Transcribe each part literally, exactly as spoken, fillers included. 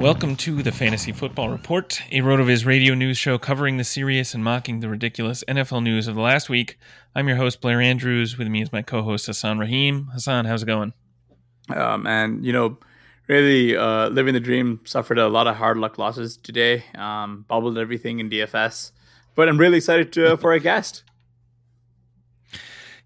Welcome to the Fantasy Football Report, a Roto-Viz radio news show covering the serious and mocking the ridiculous N F L news of the last week. I'm your host, Blair Andrews. With me is my co-host, Hassan Rahim. Hassan, how's it going? Um, and, you know, really uh, living the dream, suffered a lot of hard luck losses today, um, bubbled everything in D F S, but I'm really excited to, uh, for a guest.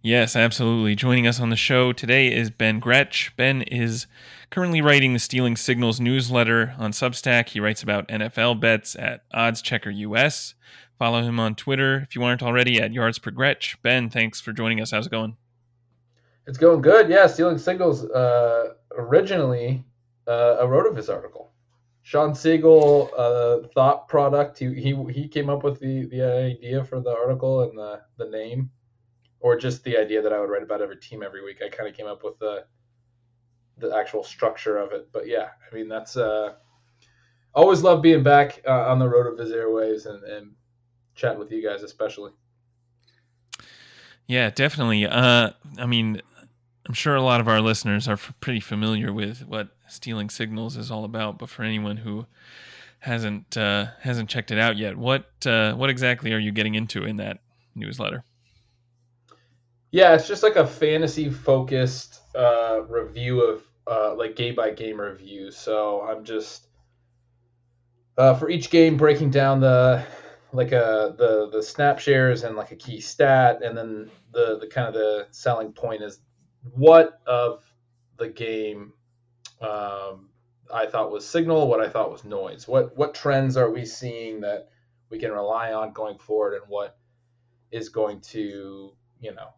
Yes, absolutely. Joining us on the show today is Ben Gretch. Ben is currently writing the Stealing Signals newsletter on Substack. He writes about N F L bets at OddsChecker U S. Follow him on Twitter if you aren't already at YardsPerGretch. Ben, thanks for joining us. How's it going? It's going good. Yeah, Stealing Signals, uh, originally uh, a Roto-Viz article. Sean Siegel uh, thought product. He he he came up with the, the idea for the article and the, the name. Or just the idea that I would write about every team every week. I kind of came up with the the actual structure of it. But yeah, I mean, that's uh, always love being back uh, on the Roto-Viz airwaves and, and chatting with you guys, especially. Yeah, definitely. Uh, I mean, I'm sure a lot of our listeners are f- pretty familiar with what Stealing Signals is all about. But for anyone who hasn't uh, hasn't checked it out yet, what uh, what exactly are you getting into in that newsletter? Yeah, it's just like a fantasy-focused uh, review of uh, like game-by-game review. So I'm just uh, for each game breaking down the like a the the snap shares and like a key stat, and then the the kind of the selling point is what of the game um, I thought was signal, what I thought was noise, what what trends are we seeing that we can rely on going forward, and what is going to you know.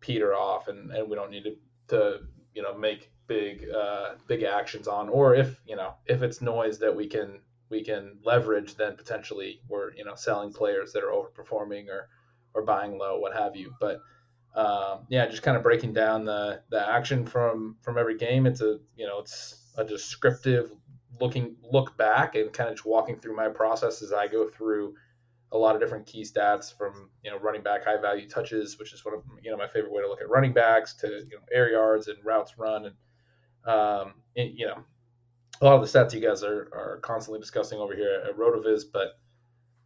peter off and, and we don't need to, to you know make big uh big actions on, or if you know if it's noise that we can we can leverage, then potentially we're you know selling players that are overperforming or or buying low, what have you. But um yeah just kind of breaking down the the action from from every game. It's a you know it's a descriptive looking look back and kind of just walking through my process as I go through a lot of different key stats, from, you know, running back high value touches, which is one of, you know, my favorite way to look at running backs, to, you know, air yards and routes run. And, um, and, you know, a lot of the stats you guys are, are constantly discussing over here at Roto-Viz, but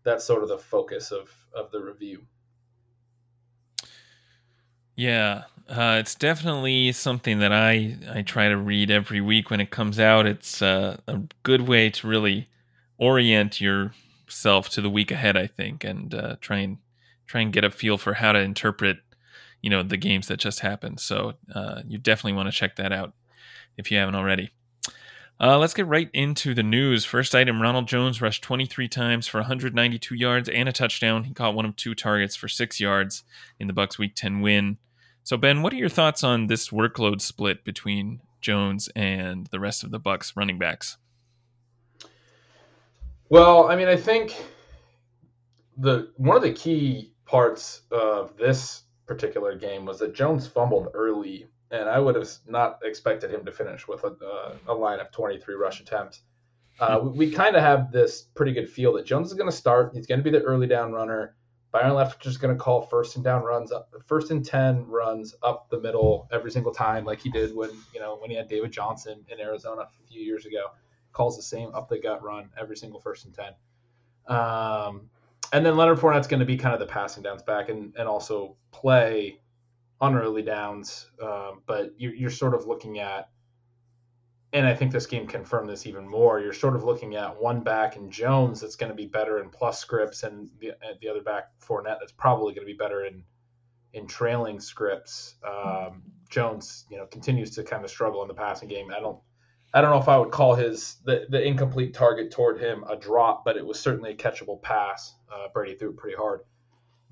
that's sort of the focus of, of the review. Yeah. Uh, it's definitely something that I, I try to read every week when it comes out. It's uh, a good way to really orient your, self to the week ahead, I think, and uh, try and try and get a feel for how to interpret, you know, the games that just happened. So uh, you definitely want to check that out if you haven't already. Uh, let's get right into the news. First item: Ronald Jones rushed twenty-three times for one hundred ninety-two yards and a touchdown. He caught one of two targets for six yards in the Bucs' Week ten win. So Ben, what are your thoughts on this workload split between Jones and the rest of the Bucs running backs? Well, I mean, I think the one of the key parts of this particular game was that Jones fumbled early, and I would have not expected him to finish with a, a line of twenty-three rush attempts. Uh, we we kind of have this pretty good feel that Jones is going to start. He's going to be the early down runner. Byron Leftwich is going to call first and down runs up, first and ten runs up the middle every single time, like he did when you know when he had David Johnson in Arizona a few years ago. Calls the same up the gut run every single first and ten. Um, and then Leonard Fournette's going to be kind of the passing downs back and, and also play on early downs. Um, but you're, you're sort of looking at, and I think this game confirmed this even more, you're sort of looking at one back in Jones that's going to be better in plus scripts, and the, the other back, Fournette, that's probably going to be better in in trailing scripts. Um, Jones, you know, continues to kind of struggle in the passing game. I don't I don't know if I would call his the, the incomplete target toward him a drop, but it was certainly a catchable pass. Uh, Brady threw it pretty hard,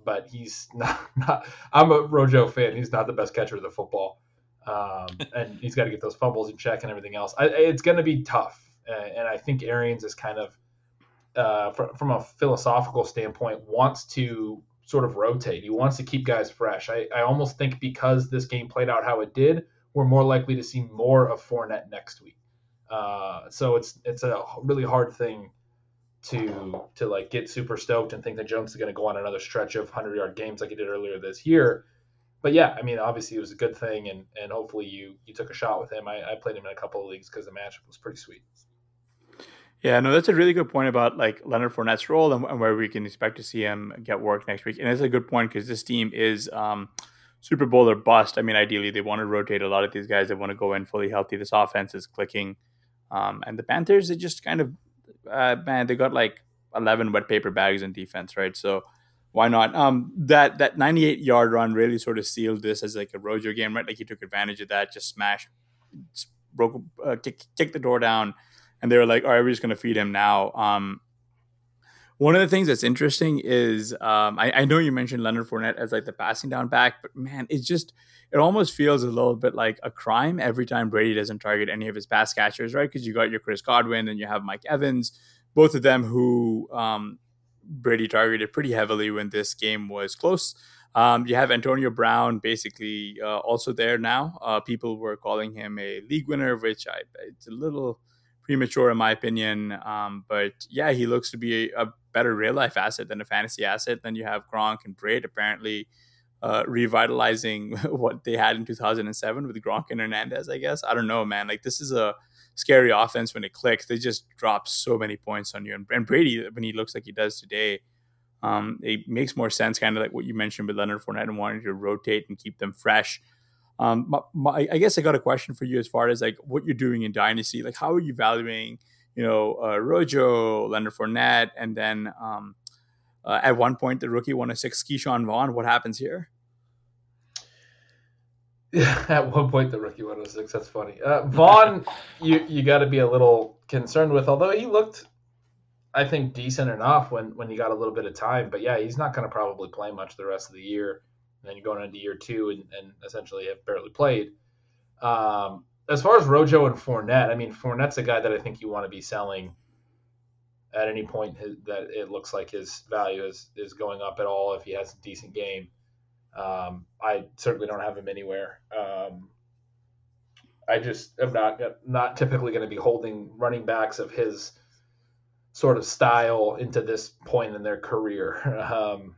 but he's not, not – I'm a Rojo fan. He's not the best catcher of the football, um, and he's got to get those fumbles in check and everything else. I, it's going to be tough, and, and I think Arians is kind of uh, – from, from a philosophical standpoint, wants to sort of rotate. He wants to keep guys fresh. I, I almost think because this game played out how it did, we're more likely to see more of Fournette next week. Uh, so it's it's a really hard thing to to like get super stoked and think that Jones is going to go on another stretch of hundred-yard games like he did earlier this year. But yeah, I mean, obviously it was a good thing, and, and hopefully you you took a shot with him. I, I played him in a couple of leagues because the matchup was pretty sweet. Yeah, no, that's a really good point about like Leonard Fournette's role and, and where we can expect to see him get work next week. And that's a good point because this team is um, Super Bowl or bust. I mean, ideally they want to rotate a lot of these guys. They want to go in fully healthy. This offense is clicking. Um, and the Panthers, they just kind of, uh, man, they got like eleven wet paper bags in defense, right? So why not? Um, that that ninety-eight-yard run really sort of sealed this as like a Rojo game, right? Like he took advantage of that, just smashed, broke, uh, kicked, kicked the door down, and they were like, all right, we're just going to feed him now. Um, one of the things that's interesting is um, I, I know you mentioned Leonard Fournette as like the passing down back, but man, it's just – it almost feels a little bit like a crime every time Brady doesn't target any of his pass catchers, right? Because you got your Chris Godwin and you have Mike Evans, both of them who um, Brady targeted pretty heavily when this game was close. Um, you have Antonio Brown basically uh, also there now. Uh, people were calling him a league winner, which I, it's a little premature in my opinion. Um, but yeah, he looks to be a, a better real-life asset than a fantasy asset. Then you have Gronk and Brady apparently Uh, revitalizing what they had in two thousand seven with Gronk and Hernandez, I guess. I don't know, man. Like, this is a scary offense when it clicks. They just drop so many points on you. And, and Brady, when he looks like he does today, um, it makes more sense, kind of like what you mentioned with Leonard Fournette and wanting to rotate and keep them fresh. Um, my, my, I guess I got a question for you as far as, like, what you're doing in Dynasty. Like, how are you valuing, you know, uh, Rojo, Leonard Fournette, and then um, – Uh, at one point, the rookie won a six, Ke'Shawn Vaughn. What happens here? At one point, the rookie won a six. That's funny. Uh, Vaughn, you you got to be a little concerned with, although he looked, I think, decent enough when, when he got a little bit of time. But, yeah, he's not going to probably play much the rest of the year. And then you're going into year two and, and essentially have barely played. Um, as far as Rojo and Fournette, I mean, Fournette's a guy that I think you want to be selling at any point his, that it looks like his value is, is going up at all if he has a decent game. Um, I certainly don't have him anywhere. Um, I just am not not typically going to be holding running backs of his sort of style into this point in their career. Um,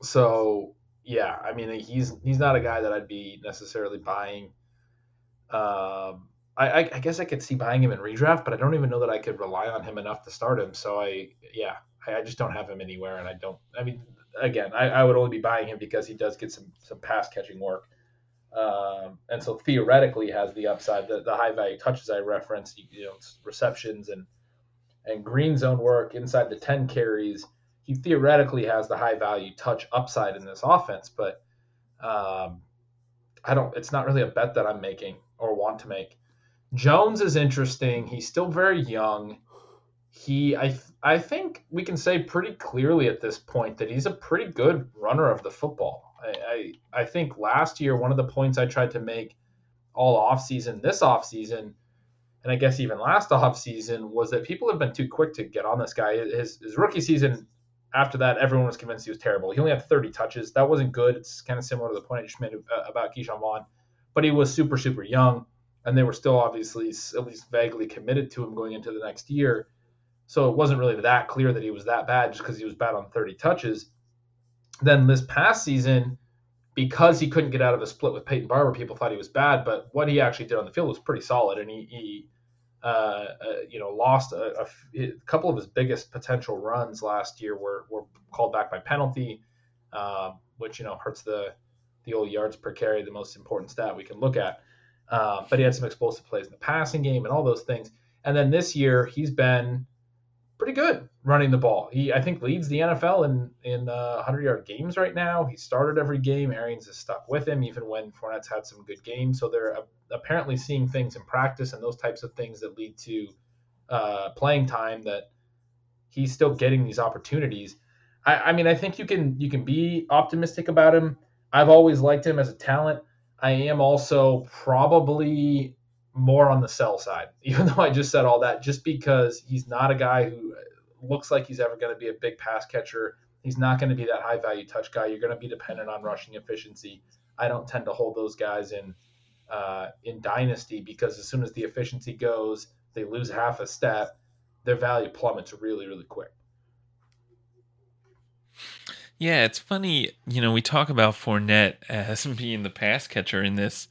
so, yeah, I mean, he's he's not a guy that I'd be necessarily buying. Um I, I guess I could see buying him in redraft, but I don't even know that I could rely on him enough to start him. So I, yeah, I, I just don't have him anywhere. And I don't, I mean, again, I, I would only be buying him because he does get some, some pass catching work. Um, and so theoretically has the upside, the, the high value touches I referenced, you, you know, receptions and, and green zone work inside the ten carries. He theoretically has the high value touch upside in this offense, but um, I don't, it's not really a bet that I'm making or want to make. Jones is interesting. He's still very young. He, I, I think we can say pretty clearly at this point that he's a pretty good runner of the football. I, I, I think last year, one of the points I tried to make all offseason, this offseason, and I guess even last offseason, was that people have been too quick to get on this guy. His, his rookie season, after that, everyone was convinced he was terrible. He only had thirty touches. That wasn't good. It's kind of similar to the point I just made about Ke'Shawn Vaughn, but he was super, super young. And they were still obviously at least vaguely committed to him going into the next year. So it wasn't really that clear that he was that bad just because he was bad on thirty touches. Then this past season, because he couldn't get out of a split with Peyton Barber, people thought he was bad. But what he actually did on the field was pretty solid. And he, he uh, uh, you know, lost a, a couple of his biggest potential runs last year were, were called back by penalty, uh, which, you know, hurts the, the old yards per carry, the most important stat we can look at. Uh, but he had some explosive plays in the passing game and all those things. And then this year, he's been pretty good running the ball. He, I think, leads the N F L in in uh, hundred-yard games right now. He started every game. Arians has stuck with him, even when Fournette's had some good games. So they're uh, apparently seeing things in practice and those types of things that lead to uh, playing time, that he's still getting these opportunities. I, I mean, I think you can you can be optimistic about him. I've always liked him as a talent. I am also probably more on the sell side, even though I just said all that, just because he's not a guy who looks like he's ever going to be a big pass catcher. He's not going to be that high value touch guy. You're going to be dependent on rushing efficiency. I don't tend to hold those guys in uh, in dynasty, because as soon as the efficiency goes, they lose half a step, their value plummets really, really quick. Yeah, it's funny. You know, we talk about Fournette as being the pass catcher in this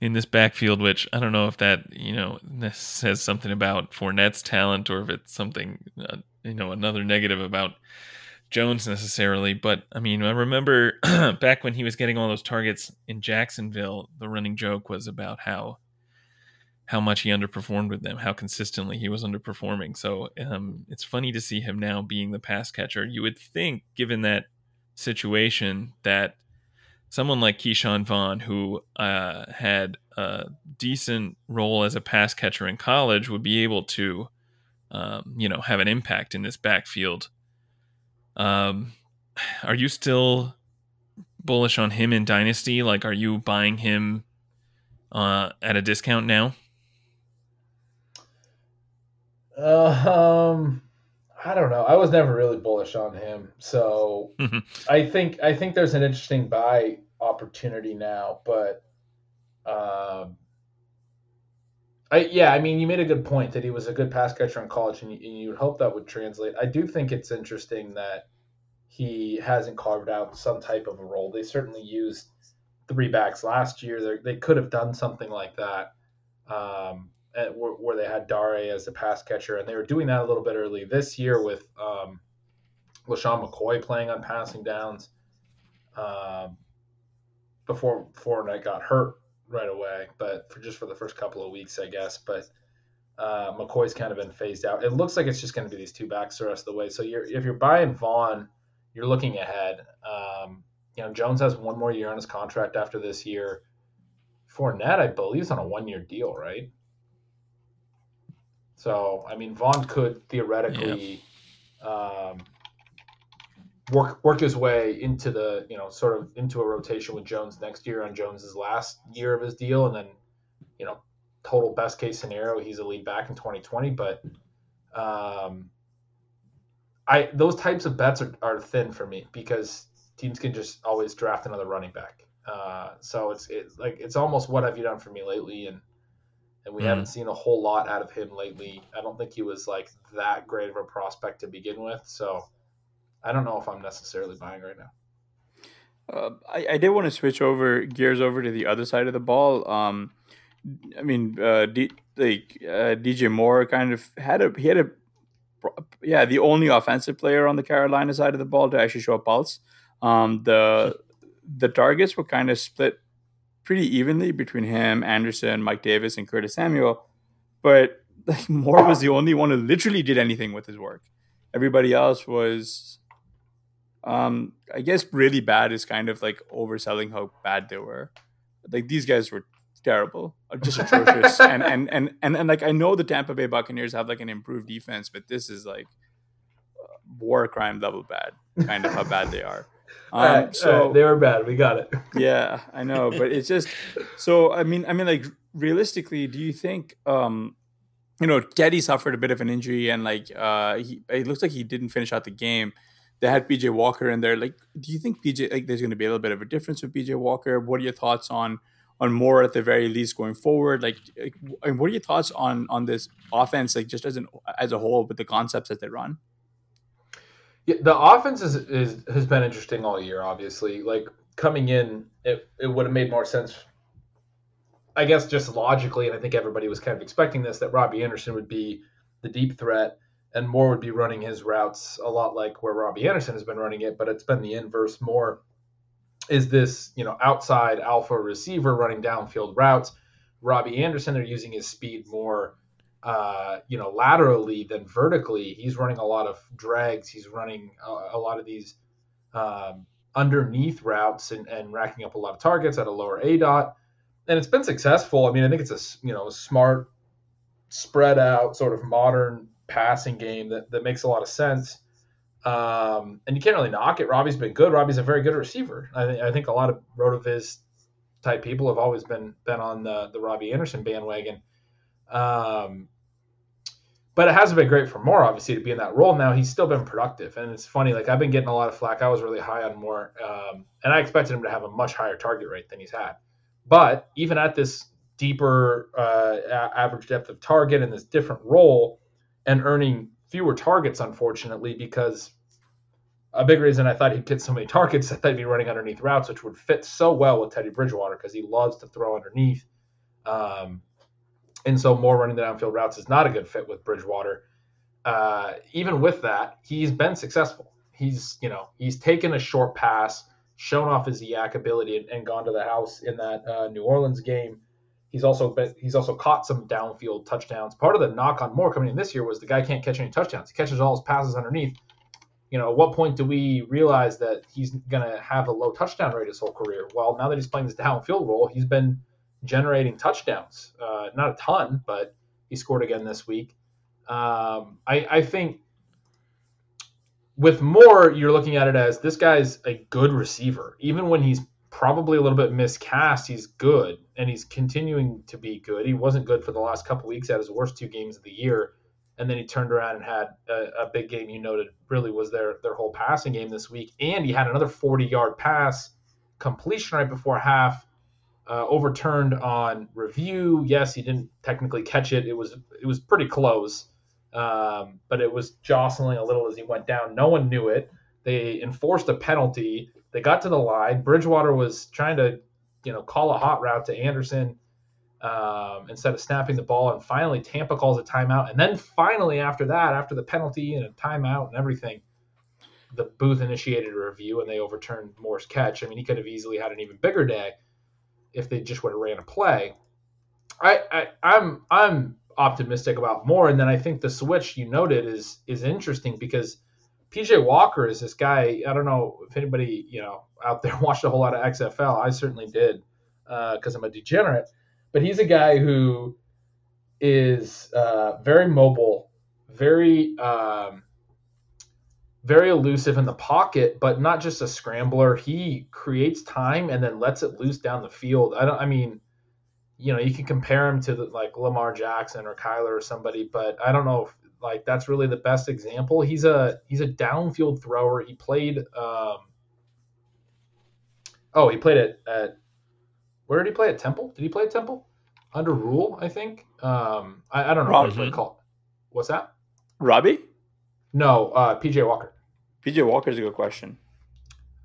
in this backfield, which I don't know if that, you know, says something about Fournette's talent, or if it's something, uh, you know, another negative about Jones necessarily. But I mean, I remember back when he was getting all those targets in Jacksonville, the running joke was about how how much he underperformed with them, how consistently he was underperforming. So um, it's funny to see him now being the pass catcher. You would think, given that situation, that someone like Ke'Shawn Vaughn, who uh, had a decent role as a pass catcher in college, would be able to, um, you know, have an impact in this backfield. Um, are you still bullish on him in Dynasty? Like, are you buying him uh, at a discount now? Uh, um, I don't know. I was never really bullish on him. So I think, I think there's an interesting buy opportunity now, but, um, I, yeah, I mean, you made a good point that he was a good pass catcher in college, and you, and you would hope that would translate. I do think it's interesting that he hasn't carved out some type of a role. They certainly used three backs last year. They're, they could have done something like that. Um, At, where, where they had Dare as the pass catcher, and they were doing that a little bit early this year with um, LaShawn McCoy playing on passing downs um, before Fournette got hurt right away, but for just for the first couple of weeks, I guess. But uh, McCoy's kind of been phased out. It looks like it's just going to be these two backs the rest of the way. So you're, if you're buying Vaughn, you're looking ahead. Um, you know, Jones has one more year on his contract after this year. Fournette, I believe, is on a one-year deal, right? So, I mean, Vaughn could theoretically yeah. um, work work his way into the, you know, sort of into a rotation with Jones next year on Jones's last year of his deal. And then, you know, total best case scenario, he's a lead back in twenty twenty. But um, I those types of bets are, are thin for me, because teams can just always draft another running back. Uh, so it's, it's like it's almost what have you done for me lately, and And we mm. haven't seen a whole lot out of him lately. I don't think he was like that great of a prospect to begin with. So I don't know if I'm necessarily buying right now. Uh, I, I did want to switch over gears over to the other side of the ball. Um, I mean, uh, D, like uh, D J Moore kind of had a he had a yeah the only offensive player on the Carolina side of the ball to actually show a pulse. Um, the the targets were kind of split pretty evenly between him, Anderson, Mike Davis, and Curtis Samuel. But like, Moore was the only one who literally did anything with his work. Everybody else was, um, I guess, really bad is kind of like overselling how bad they were. Like, these guys were terrible, just atrocious. and, and, and, and, and like, I know the Tampa Bay Buccaneers have like an improved defense, but this is like war crime level bad, kind of how bad they are. Um, right, so right, they were bad. We got it. Yeah, I know, but it's just so. I mean, I mean, like realistically, do you think, um, you know, Teddy suffered a bit of an injury, and like uh, he, it looks like he didn't finish out the game. They had P J Walker in there. Like, do you think P J like there's going to be a little bit of a difference with P J Walker? What are your thoughts on on Moore at the very least going forward? Like, like what are your thoughts on on this offense, like just as an as a whole with the concepts that they run? Yeah, the offense is, is has been interesting all year, obviously. Like, coming in, it, it would have made more sense, I guess, just logically, and I think everybody was kind of expecting this, that Robbie Anderson would be the deep threat and Moore would be running his routes a lot like where Robbie Anderson has been running it, but it's been the inverse. Moore is this, you know, outside alpha receiver running downfield routes. Robbie Anderson, they're using his speed more uh, you know, laterally than vertically. He's running a lot of drags. He's running a, a lot of these um, underneath routes and, and racking up a lot of targets at a lower A DOT. And it's been successful. I mean, I think it's a, you know, smart, spread out sort of modern passing game that, that makes a lot of sense. Um, and you can't really knock it. Robbie's been good. Robbie's a very good receiver. I, th- I think a lot of Roto-Viz type people have always been been on the, the Robbie Anderson bandwagon. Um, but it hasn't been great for Moore, obviously, to be in that role now. He's still been productive. And it's funny, like, I've been getting a lot of flack. I was really high on Moore. Um, and I expected him to have a much higher target rate than he's had. But even at this deeper uh, average depth of target in this different role and earning fewer targets, unfortunately, because a big reason I thought he'd get so many targets that they'd be running underneath routes, which would fit so well with Teddy Bridgewater because he loves to throw underneath. Um, and so Moore running the downfield routes is not a good fit with Bridgewater. Uh, even with that, he's been successful. He's, you know, he's taken a short pass, shown off his yak ability and, and gone to the house in that uh, New Orleans game. He's also been, he's also caught some downfield touchdowns. Part of the knock on Moore coming in this year was the guy can't catch any touchdowns. He catches all his passes underneath. You know, at what point do we realize that he's going to have a low touchdown rate his whole career? Well, now that he's playing this downfield role, he's been generating touchdowns. Uh, not a ton, but he scored again this week. Um, I, I think with Moore, you're looking at it as this guy's a good receiver. Even when he's probably a little bit miscast, he's good, and he's continuing to be good. He wasn't good for the last couple weeks at his worst two games of the year, and then he turned around and had a, a big game you noted really was their, their whole passing game this week, and he had another forty-yard pass completion right before half, uh, overturned on review. Yes, he didn't technically catch it. It was it was pretty close. Um, but it was jostling a little as he went down. No one knew it. They enforced a penalty. They got to the line. Bridgewater was trying to, you know, call a hot route to Anderson um, instead of snapping the ball. And finally, Tampa calls a timeout. And then finally, after that, after the penalty and a timeout and everything, the booth initiated a review and they overturned Moore's catch. I mean, he could have easily had an even bigger day if they just would have ran a play. I, I I'm I'm. optimistic about Moore, and then I think the switch you noted is is interesting because P J. Walker is this guy. I don't know if anybody you know out there watched a whole lot of X F L. I certainly did because uh, I'm a degenerate. But he's a guy who is uh, very mobile, very um, very elusive in the pocket, but not just a scrambler. He creates time and then lets it loose down the field. I don't. I mean. You know, you can compare him to the, like Lamar Jackson or Kyler or somebody, but I don't know if like that's really the best example. He's a he's a downfield thrower. He played um, oh he played at, at where did he play at Temple? Did he play at Temple? Under Rule, I think. Um, I, I don't know Robbie. What it's called. What's that? Robbie? No, uh, P J. Walker. P J. Walker is a good question.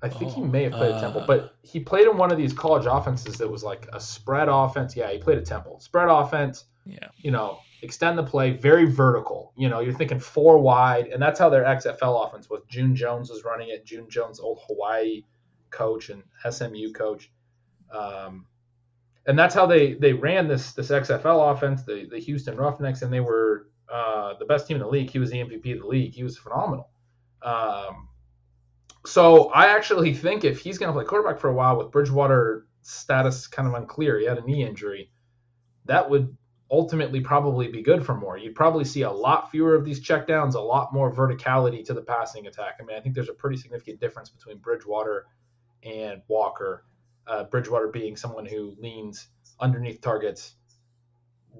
I think oh, he may have played at Temple, uh, but he played in one of these college offenses that was like a spread offense. Yeah, he played at Temple. Spread offense, yeah. You know, extend the play, very vertical. You know, you're thinking four wide, and that's how their X F L offense was. June Jones was running it. June Jones, old Hawaii coach and S M U coach. Um, and that's how they, they ran this this X F L offense, the, the Houston Roughnecks, and they were uh, the best team in the league. He was the M V P of the league. He was phenomenal. Um So I actually think if he's going to play quarterback for a while with Bridgewater status kind of unclear, he had a knee injury, that would ultimately probably be good for Moore. You'd probably see a lot fewer of these checkdowns, a lot more verticality to the passing attack. I mean, I think there's a pretty significant difference between Bridgewater and Walker, uh, Bridgewater being someone who leans underneath targets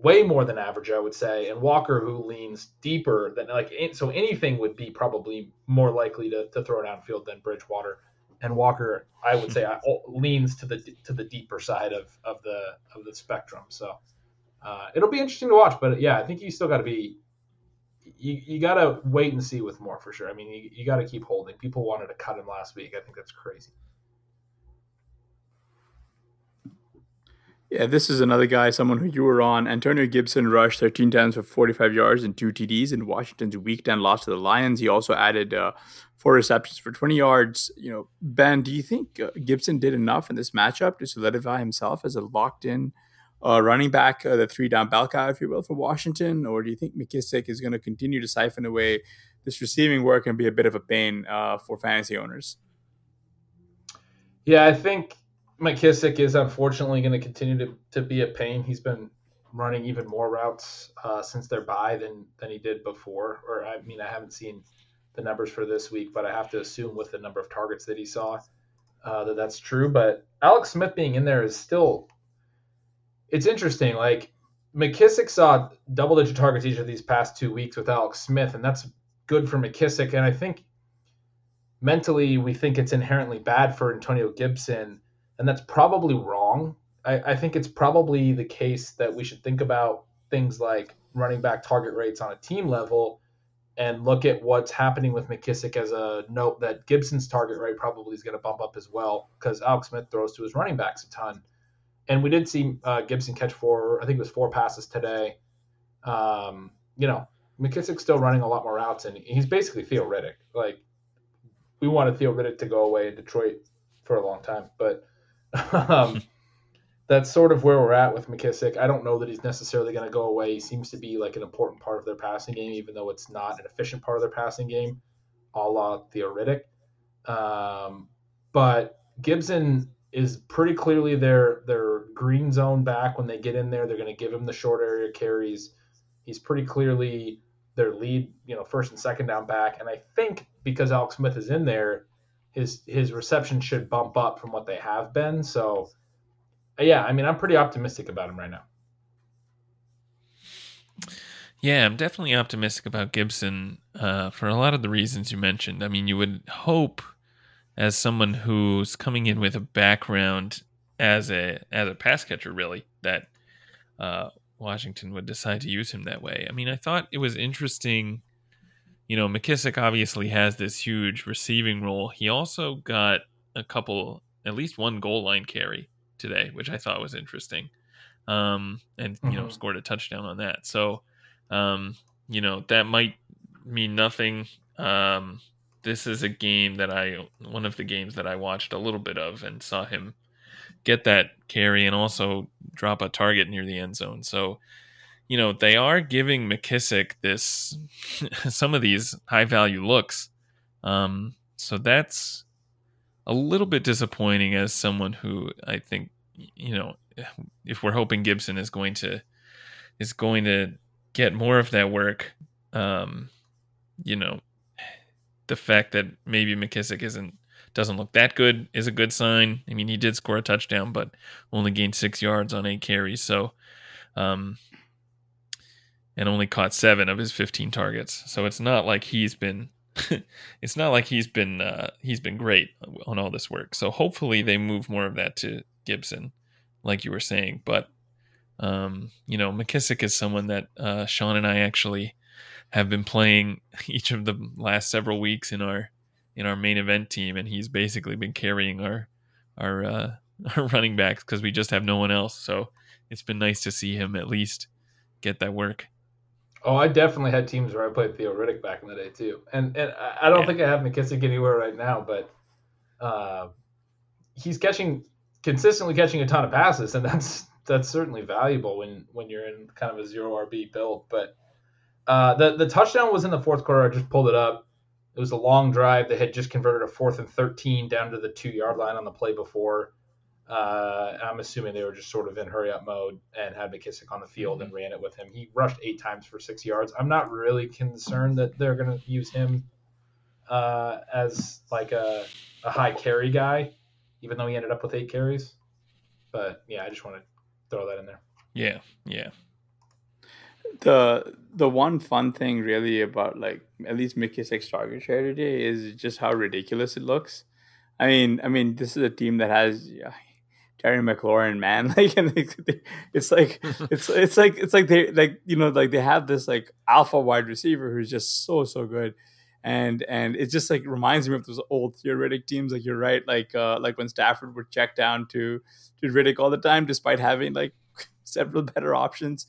way more than average, I would say, and Walker who leans deeper than like so anything would be probably more likely to, to throw downfield than Bridgewater, and Walker I would say leans to the to the deeper side of, of the of the spectrum. So uh, it'll be interesting to watch, but yeah, I think you still got to be you you got to wait and see with Moore for sure. I mean, you you got to keep holding. People wanted to cut him last week. I think that's crazy. Yeah, this is another guy, someone who you were on. Antonio Gibson rushed thirteen times for forty-five yards and two T Ds in Washington's week ten loss to the Lions. He also added uh, four receptions for twenty yards. You know, Ben, do you think uh, Gibson did enough in this matchup to solidify himself as a locked-in uh, running back, uh, the three-down bell cow, if you will, for Washington? Or do you think McKissic is going to continue to siphon away this receiving work and be a bit of a pain uh, for fantasy owners? Yeah, I think McKissic is unfortunately going to continue to, to be a pain. He's been running even more routes uh, since their bye than than he did before. Or, I mean, I haven't seen the numbers for this week, but I have to assume with the number of targets that he saw uh, that that's true. But Alex Smith being in there is still – it's interesting. Like, McKissic saw double-digit targets each of these past two weeks with Alex Smith, and that's good for McKissic. And I think mentally we think it's inherently bad for Antonio Gibson, and that's probably wrong. I, I think it's probably the case that we should think about things like running back target rates on a team level and look at what's happening with McKissic as a note that Gibson's target rate probably is going to bump up as well because Alex Smith throws to his running backs a ton. And we did see uh, Gibson catch four, I think it was four passes today. Um, you know, McKissick's still running a lot more routes, and he's basically Theo Riddick. Like, we wanted Theo Riddick to go away in Detroit for a long time, but um, that's sort of where we're at with McKissic. I don't know that he's necessarily going to go away. He seems to be like an important part of their passing game, even though it's not an efficient part of their passing game, a la Theo Riddick. Um, but Gibson is pretty clearly their, their green zone back. When they get in there, they're going to give him the short area carries. He's pretty clearly their lead, you know, first and second down back. And I think because Alex Smith is in there, his his reception should bump up from what they have been. So, yeah, I mean, I'm pretty optimistic about him right now. Yeah, I'm definitely optimistic about Gibson uh, for a lot of the reasons you mentioned. I mean, you would hope as someone who's coming in with a background as a as a pass catcher, really, that uh, Washington would decide to use him that way. I mean, I thought it was interesting. You know, McKissic obviously has this huge receiving role. He also got a couple, at least one goal line carry today, which I thought was interesting. Um, and, mm-hmm. you know, scored a touchdown on that. So, um, you know, that might mean nothing. Um, this is a game that I, one of the games that I watched a little bit of and saw him get that carry and also drop a target near the end zone. So, you know, they are giving McKissic this some of these high value looks. Um, so that's a little bit disappointing as someone who I think, you know, if we're hoping Gibson is going to is going to get more of that work, um, you know, the fact that maybe McKissic isn't doesn't look that good is a good sign. I mean, he did score a touchdown, but only gained six yards on eight carries. So, um, and only caught seven of his fifteen targets. So it's not like he's been, it's not like he's been, uh, he's been great on all this work. So hopefully they move more of that to Gibson, like you were saying. But, um, you know, McKissic is someone that uh, Sean and I actually have been playing each of the last several weeks in our in our main event team, and he's basically been carrying our our uh, our running backs because we just have no one else. So it's been nice to see him at least get that work. Oh, I definitely had teams where I played Theo Riddick back in the day too, and and I don't yeah. think I have McKissic anywhere right now, but uh, he's catching consistently catching a ton of passes, and that's that's certainly valuable when, when you're in kind of a zero R B build. But uh, the the touchdown was in the fourth quarter. I just pulled it up. It was a long drive. They had just converted a fourth and thirteen down to the two yard line on the play before. Uh, I'm assuming they were just sort of in hurry-up mode and had McKissic on the field and ran it with him. He rushed eight times for six yards. I'm not really concerned that they're going to use him uh, as like a, a high carry guy, even though he ended up with eight carries. But, yeah, I just want to throw that in there. Yeah, yeah. The the one fun thing really about, like, at least McKissick's target share today is just how ridiculous it looks. I mean, I mean, this is a team that has... Yeah, Terry McLaurin, man, like, and they, they, it's like, it's it's like, it's like they, like, you know, like they have this like alpha wide receiver who's just so so good, and and it just like reminds me of those old Theo Riddick teams. Like you're right, like uh, like when Stafford would check down to to Riddick all the time, despite having like several better options.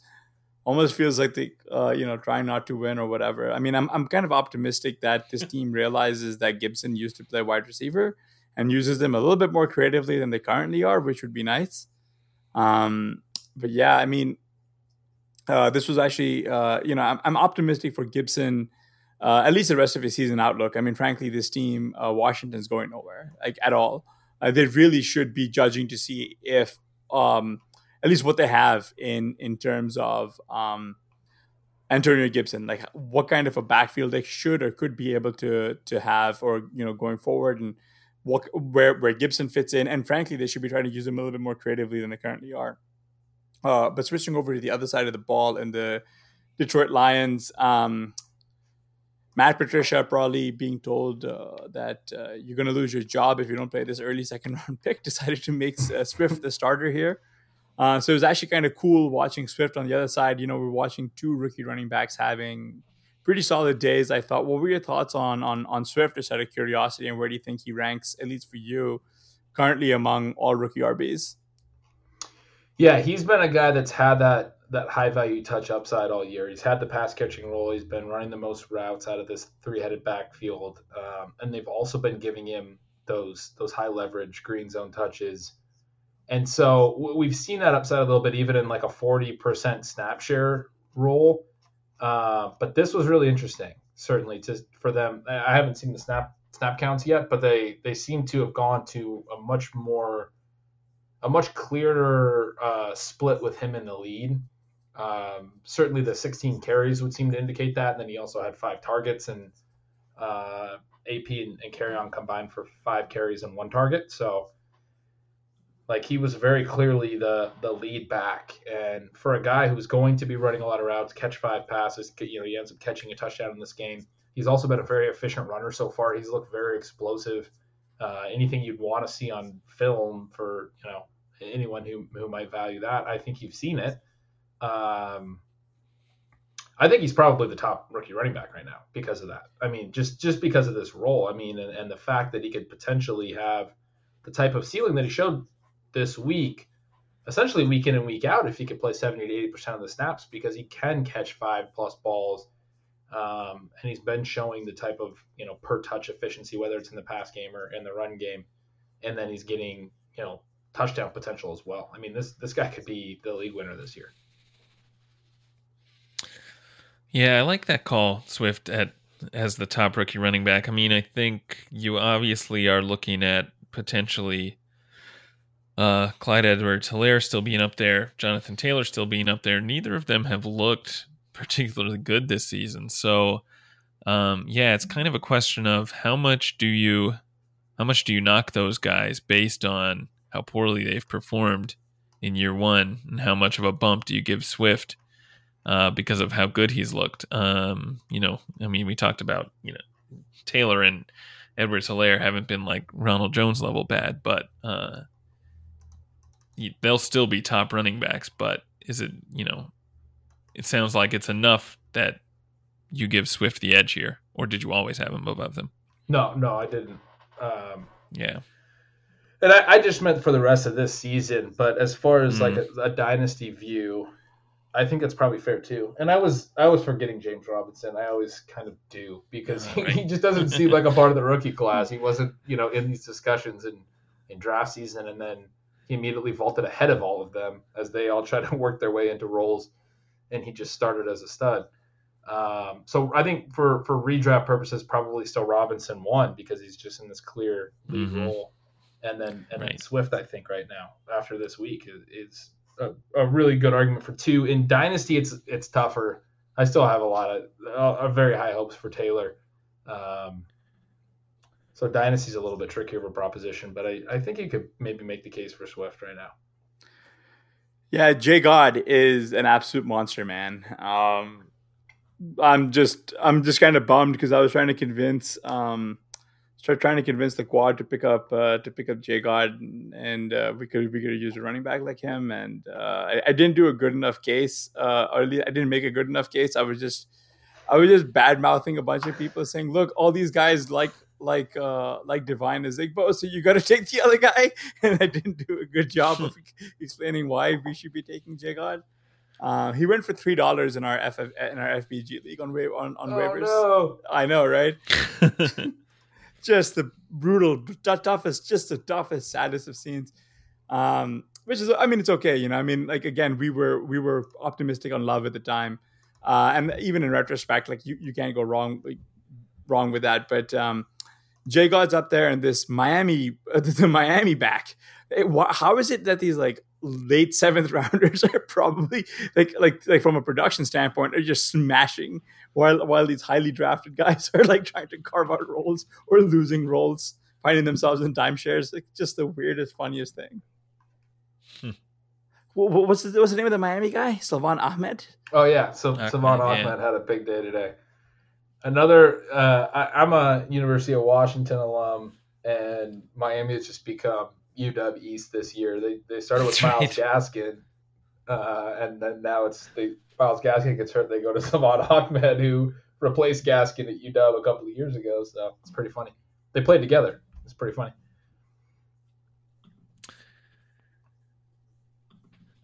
Almost feels like they, uh, you know, trying not to win or whatever. I mean, I'm I'm kind of optimistic that this team realizes that Gibson used to play wide receiver and uses them a little bit more creatively than they currently are, which would be nice. Um, but yeah, I mean, uh, this was actually, uh, you know, I'm, I'm optimistic for Gibson, uh, at least the rest of his season outlook. I mean, frankly, this team, uh, Washington's going nowhere, like at all. Uh, they really should be judging to see if, um, at least what they have in, in terms of um, Antonio Gibson, like what kind of a backfield they should or could be able to to have, or, you know, going forward, and what where where Gibson fits in. And frankly, they should be trying to use him a little bit more creatively than they currently are. Uh, but switching over to the other side of the ball in the Detroit Lions, um, Matt Patricia probably being told uh, that uh, you're going to lose your job if you don't play this early second round pick, decided to make uh, Swift the starter here. Uh, so it was actually kind of cool watching Swift on the other side. You know, we're watching two rookie running backs having pretty solid days, I thought. What were your thoughts on on on Swift, just out of curiosity, and where do you think he ranks, at least for you, currently among all rookie R Bs? Yeah, he's been a guy that's had that that high-value touch upside all year. He's had the pass-catching role. He's been running the most routes out of this three-headed backfield, um, and they've also been giving him those those high-leverage green zone touches. And so we've seen that upside a little bit, even in like a forty percent snap share role. Uh, but this was really interesting, certainly, to, for them. I haven't seen the snap snap counts yet, but they, they seem to have gone to a much more, a much clearer uh, split with him in the lead. Um, certainly the sixteen carries would seem to indicate that. And then he also had five targets, and uh, A P and, and carry on combined for five carries and one target. So, like, he was very clearly the the lead back. And for a guy who's going to be running a lot of routes, catch five passes, you know, he ends up catching a touchdown in this game. He's also been a very efficient runner so far. He's looked very explosive. Uh, anything you'd want to see on film for, you know, anyone who, who might value that, I think you've seen it. Um, I think he's probably the top rookie running back right now because of that. I mean, just, just because of this role. I mean, and, and the fact that he could potentially have the type of ceiling that he showed this week, essentially week in and week out, if he could play seventy to eighty percent of the snaps, because he can catch five plus balls. Um, and he's been showing the type of, you know, per touch efficiency, whether it's in the pass game or in the run game. And then he's getting, you know, touchdown potential as well. I mean, this, this guy could be the league winner this year. Yeah. I like that call, Swift at, as the top rookie running back. I mean, I think you obviously are looking at potentially, Uh, Clyde Edwards-Hilaire still being up there, Jonathan Taylor still being up there. Neither of them have looked particularly good this season. So, um, yeah, it's kind of a question of how much do you, how much do you knock those guys based on how poorly they've performed in year one, and how much of a bump do you give Swift uh, because of how good he's looked? Um, you know, I mean, we talked about, you know, Taylor and Edwards-Hilaire haven't been like Ronald Jones level bad, but uh, they'll still be top running backs, but is it, you know, it sounds like it's enough that you give Swift the edge here, or did you always have him above them? No, no, I didn't. Um, yeah. And I, I just meant for the rest of this season, but as far as mm. like a, a dynasty view, I think that's probably fair too. And I was, I was forgetting James Robinson. I always kind of do, because he, right. he just doesn't seem like a part of the rookie class. He wasn't, you know, in these discussions in, in draft season, and then he immediately vaulted ahead of all of them as they all tried to work their way into roles, and he just started as a stud. Um, so I think for, for redraft purposes, probably still Robinson won, because he's just in this clear lead mm-hmm. role. And then and right. then Swift, I think right now, after this week, is a, a really good argument for two. In Dynasty, it's it's tougher. I still have a lot of uh, very high hopes for Taylor. Um So Dynasty's a little bit trickier of a proposition, but I, I think you could maybe make the case for Swift right now. Yeah, Jay God is an absolute monster, man. Um, I'm just I'm just kind of bummed because I was trying to convince um, start trying to convince the quad to pick up uh, to pick up Jay God, and uh, we could we could use a running back like him, and uh, I, I didn't do a good enough case, uh, or at least I didn't make a good enough case. I was just I was just bad mouthing a bunch of people, saying, look, all these guys like. like uh like Divine as Igbo, so you got to take the other guy, and I didn't do a good job of explaining why we should be taking Jagad. Uh, he went for three dollars in our F in our F B G league on wa- on, on oh, waivers. No. I know, right? Just the brutal, t- toughest, just the toughest, saddest of scenes. Um, which is, I mean, it's okay. You know, I mean, like, again, we were, we were optimistic on Love at the time. Uh, and even in retrospect, like you, you can't go wrong, like, wrong with that. But um, Jay God's up there and this Miami, uh, the Miami back. It, wh- how is it that these like late seventh rounders are probably like, like, like from a production standpoint are just smashing while, while these highly drafted guys are like trying to carve out roles or losing roles, finding themselves in timeshares. Like just the weirdest, funniest thing. Hmm. What was the, what's the name of the Miami guy? Salvon Ahmed? Oh, yeah. So, okay, Salvon Ahmed yeah. had a big day today. Another, uh, I, I'm a University of Washington alum, and Miami has just become U W East this year. They they started with That's Miles right. Gaskin, uh, and then now it's they, Miles Gaskin gets hurt. They go to Salvon Ahmed, who replaced Gaskin at U W a couple of years ago. So it's pretty funny. They played together. It's pretty funny.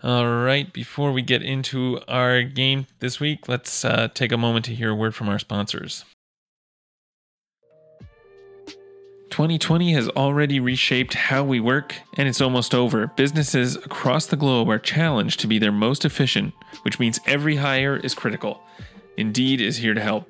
All right, before we get into our game this week, let's uh, take a moment to hear a word from our sponsors. twenty twenty has already reshaped how we work, and it's almost over. Businesses across the globe are challenged to be their most efficient, which means every hire is critical. Indeed is here to help.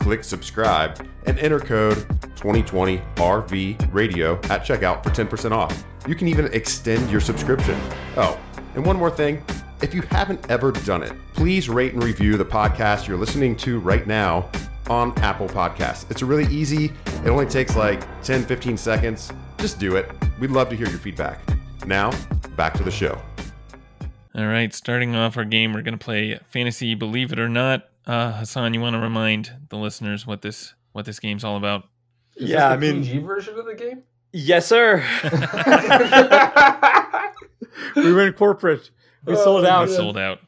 click subscribe, and enter code twenty twenty R V radio at checkout for ten percent off. You can even extend your subscription. Oh, and one more thing. If you haven't ever done it, please rate and review the podcast you're listening to right now on Apple Podcasts. It's really easy. It only takes like ten, fifteen seconds. Just do it. We'd love to hear your feedback. Now, back to the show. All right, starting off our game, we're going to play Fantasy Believe It or Not. Uh, Hassan, you want to remind the listeners what this what this game's all about? Is yeah, I mean, P G version of the game? Yes, sir. We were in corporate. We oh, sold out. We sold out.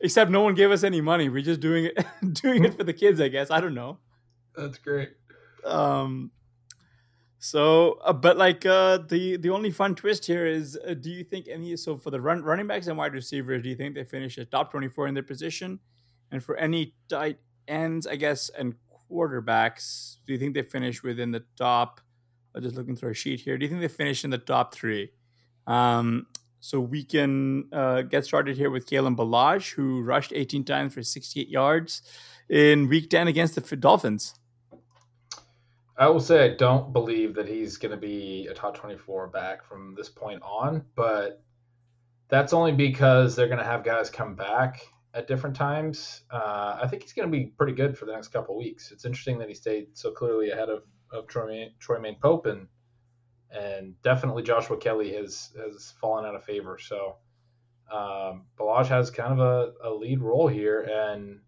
Except no one gave us any money. We're just doing it, doing it for the kids, I guess. I don't know. That's great. Um. So, uh, but like uh, the the only fun twist here is, uh, do you think any? So for the run, running backs and wide receivers, do you think they finish at top twenty-four in their position? And for any tight ends, I guess, and quarterbacks, do you think they finish within the top? I'm just looking through a sheet here. Do you think they finish in the top three? Um, so we can uh, get started here with Kalen Ballage, who rushed eighteen times for sixty-eight yards in week ten against the Dolphins. I will say I don't believe that he's going to be a top twenty-four back from this point on, but that's only because they're going to have guys come back at different times. Uh, I think he's going to be pretty good for the next couple of weeks. It's interesting that he stayed so clearly ahead of of Troy, Troymaine Pope, and and definitely Joshua Kelly has has fallen out of favor. So um, Ballage has kind of a, a lead role here, and